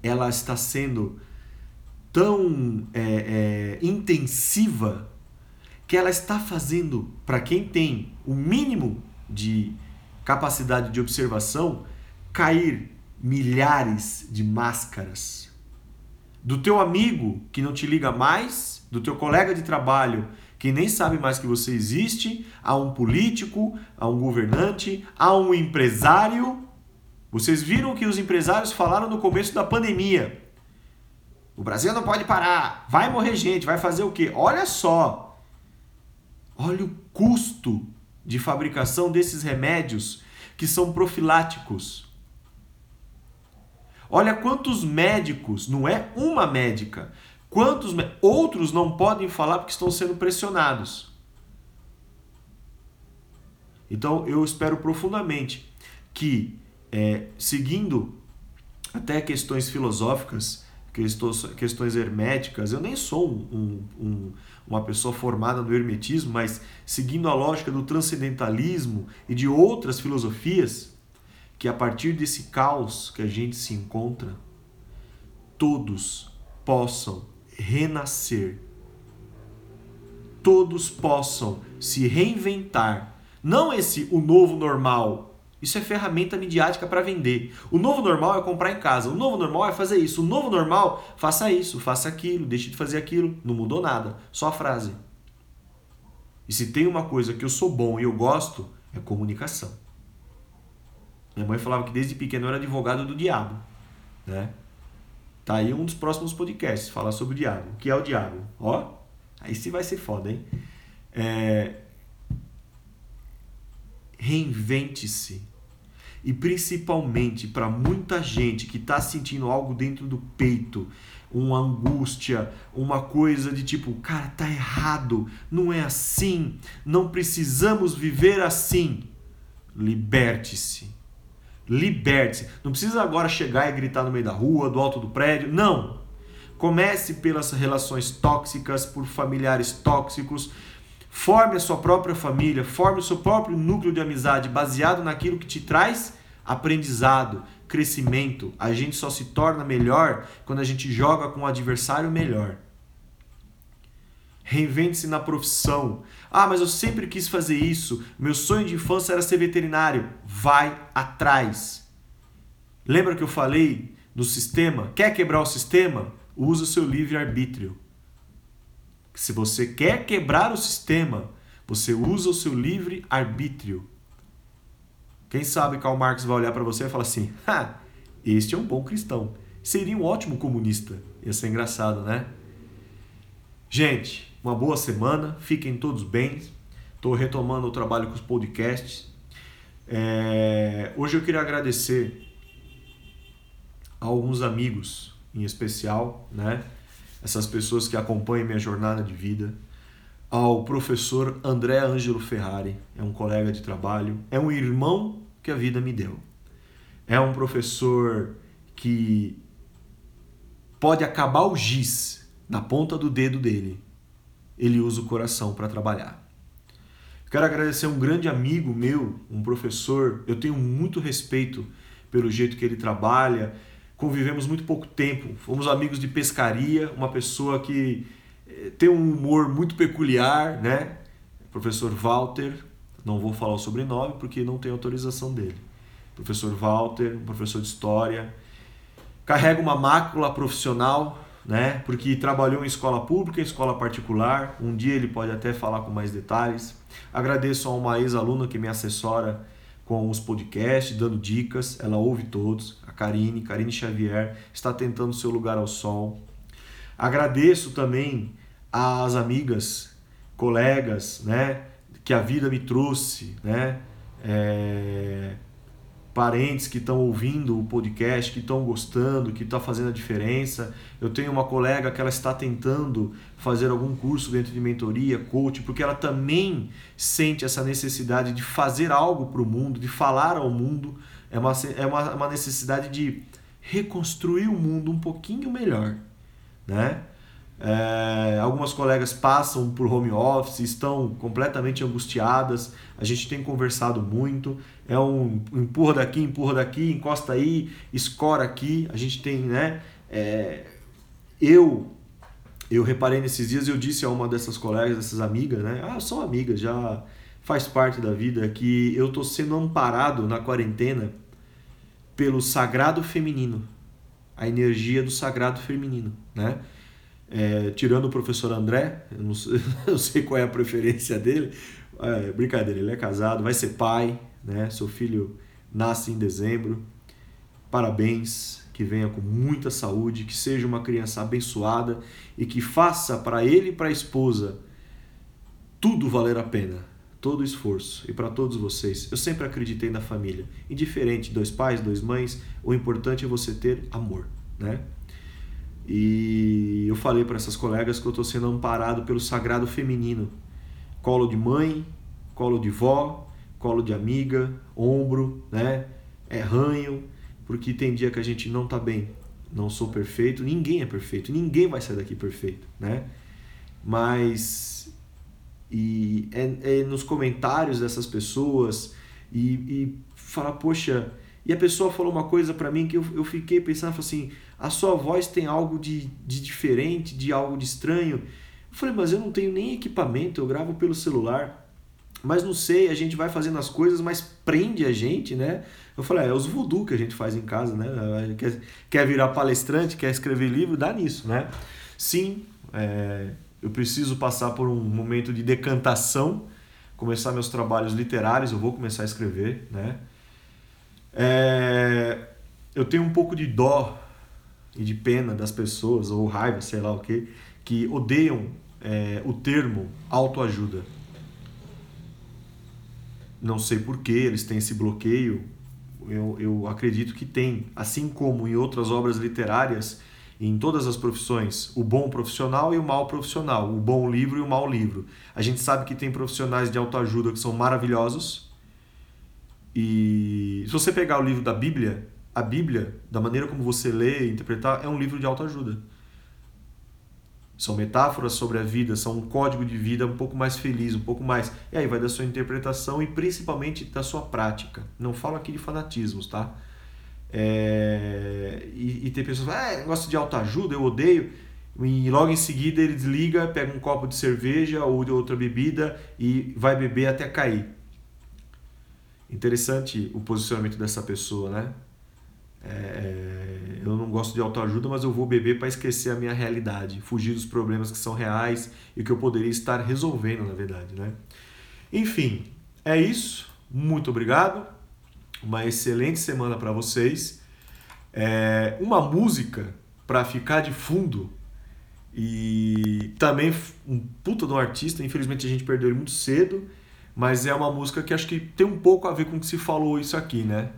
ela está sendo tão é, é, intensiva que ela está fazendo, para quem tem o mínimo de capacidade de observação, cair milhares de máscaras. Do teu amigo que não te liga mais, do teu colega de trabalho que nem sabe mais que você existe, a um político, a um governante, a um empresário. Vocês viram que os empresários falaram no começo da pandemia. O Brasil não pode parar, vai morrer gente, vai fazer o quê? Olha só, olha o custo de fabricação desses remédios que são profiláticos. Olha quantos médicos, não é uma médica, quantos outros não podem falar porque estão sendo pressionados. Então eu espero profundamente que, é, seguindo até questões filosóficas, questões herméticas, eu nem sou um, um, um, uma pessoa formada no hermetismo, mas seguindo a lógica do transcendentalismo e de outras filosofias, que a partir desse caos que a gente se encontra, todos possam renascer, todos possam se reinventar. Não esse o novo normal, isso é ferramenta midiática para vender. O novo normal é comprar em casa, o novo normal é fazer isso, o novo normal, faça isso, faça aquilo, deixe de fazer aquilo, não mudou nada, só a frase. E se tem uma coisa que eu sou bom e eu gosto, é comunicação. Minha mãe falava que desde pequeno eu era advogado do diabo, né? Tá aí um dos próximos podcasts, falar sobre o diabo. O que é o diabo? Ó, aí sim vai ser foda, hein? É... Reinvente-se. E principalmente para muita gente que tá sentindo algo dentro do peito, uma angústia, uma coisa de tipo, cara, tá errado, não é assim, não precisamos viver assim. Liberte-se. Liberte-se. Não precisa agora chegar e gritar no meio da rua, do alto do prédio. Não. Comece pelas relações tóxicas, por familiares tóxicos. Forme a sua própria família, forme o seu próprio núcleo de amizade baseado naquilo que te traz aprendizado, crescimento. A gente só se torna melhor quando a gente joga com um adversário melhor. Reinvente-se na profissão. Ah, mas eu sempre quis fazer isso. Meu sonho de infância era ser veterinário. Vai atrás. Lembra que eu falei do sistema? Quer quebrar o sistema? Usa o seu livre-arbítrio. Se você quer quebrar o sistema, você usa o seu livre-arbítrio. Quem sabe Karl Marx vai olhar para você e falar assim, ha, este é um bom cristão. Seria um ótimo comunista. Ia ser engraçado, né? Gente, uma boa semana, fiquem todos bem. Estou retomando o trabalho com os podcasts. É... Hoje eu queria agradecer a alguns amigos, em especial, né? Essas pessoas que acompanham minha jornada de vida. Ao professor André Ângelo Ferrari, é um colega de trabalho, é um irmão que a vida me deu. É um professor que pode acabar o giz na ponta do dedo dele. Ele usa o coração para trabalhar. Quero agradecer a um grande amigo meu, um professor. Eu tenho muito respeito pelo jeito que ele trabalha. Convivemos muito pouco tempo. Fomos amigos de pescaria, uma pessoa que tem um humor muito peculiar, né? Professor Walter, não vou falar o sobrenome porque não tenho autorização dele. Professor Walter, um professor de história. Carrega uma mácula profissional né? Porque trabalhou em escola pública, em escola particular. Um dia ele pode até falar com mais detalhes. Agradeço a uma ex-aluna que me assessora com os podcasts, dando dicas. Ela ouve todos. A Karine, Karine Xavier, está tentando seu lugar ao sol. Agradeço também às amigas, colegas, né? Que a vida me trouxe, né? É... parentes que estão ouvindo o podcast, que estão gostando, que está fazendo a diferença. Eu tenho uma colega que ela está tentando fazer algum curso dentro de mentoria, coach, porque ela também sente essa necessidade de fazer algo para o mundo, de falar ao mundo. É uma, é uma, uma necessidade de reconstruir o mundo um pouquinho melhor, né? É, algumas colegas passam por home office, estão completamente angustiadas. A gente tem conversado muito. É um empurra daqui, empurra daqui, encosta aí, escora aqui. A gente tem, né? É, eu, eu reparei nesses dias, eu disse a uma dessas colegas, dessas amigas, né? Ah, são amigas, já faz parte da vida, que eu tô sendo amparado na quarentena pelo sagrado feminino, a energia do sagrado feminino, né? É, tirando o professor André, eu não, sei, eu não sei qual é a preferência dele, é, brincadeira, ele é casado, vai ser pai, né? Seu filho nasce em dezembro, parabéns, que venha com muita saúde, que seja uma criança abençoada e que faça para ele e para a esposa tudo valer a pena, todo o esforço. E para todos vocês, eu sempre acreditei na família, indiferente, dois pais, dois mães, o importante é você ter amor, né? E eu falei para essas colegas que eu estou sendo amparado pelo sagrado feminino. Colo de mãe, colo de vó, colo de amiga, ombro, né? É ranho, porque tem dia que a gente não está bem. Não sou perfeito, ninguém é perfeito, ninguém vai sair daqui perfeito, né? Mas e é, é nos comentários dessas pessoas e, e falar, poxa... E a pessoa falou uma coisa para mim que eu, eu fiquei pensando, assim, a sua voz tem algo de, de diferente, de algo de estranho. Eu falei, mas eu não tenho nem equipamento, eu gravo pelo celular. Mas não sei, a gente vai fazendo as coisas, mas prende a gente, né? Eu falei, é, é os voodoo que a gente faz em casa, né? Quer, quer virar palestrante, quer escrever livro, dá nisso, né? Sim, é, eu preciso passar por um momento de decantação, começar meus trabalhos literários, eu vou começar a escrever, né? É, eu tenho um pouco de dó e de pena das pessoas, ou raiva, sei lá o que, que odeiam é, o termo autoajuda. Não sei por que eles têm esse bloqueio, eu, eu acredito que tem, assim como em outras obras literárias, em todas as profissões, o bom profissional e o mau profissional, o bom livro e o mau livro. A gente sabe que tem profissionais de autoajuda que são maravilhosos. E se você pegar o livro da Bíblia, a Bíblia, da maneira como você lê e interpretar, é um livro de autoajuda. São metáforas sobre a vida, são um código de vida um pouco mais feliz, um pouco mais... E aí vai da sua interpretação e principalmente da sua prática. Não falo aqui de fanatismos, tá? É... E, e tem pessoas que falam, ah, negócio de autoajuda, eu odeio... E logo em seguida ele desliga, pega um copo de cerveja ou de outra bebida e vai beber até cair. Interessante o posicionamento dessa pessoa, né? É, eu não gosto de autoajuda, mas eu vou beber para esquecer a minha realidade, fugir dos problemas que são reais e que eu poderia estar resolvendo, na verdade, né? Enfim, é isso. Muito obrigado. Uma excelente semana para vocês. É, uma música para ficar de fundo e também um puta de um artista. Infelizmente a gente perdeu ele muito cedo. Mas é uma música que acho que tem um pouco a ver com o que se falou isso aqui, né?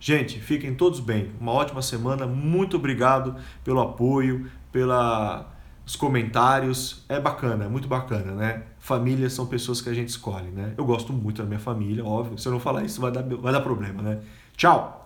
Gente, fiquem todos bem. Uma ótima semana. Muito obrigado pelo apoio, pelos comentários. É bacana, é muito bacana, né? Famílias são pessoas que a gente escolhe, né? Eu gosto muito da minha família, óbvio. Se eu não falar isso, vai dar, vai dar problema, né? Tchau!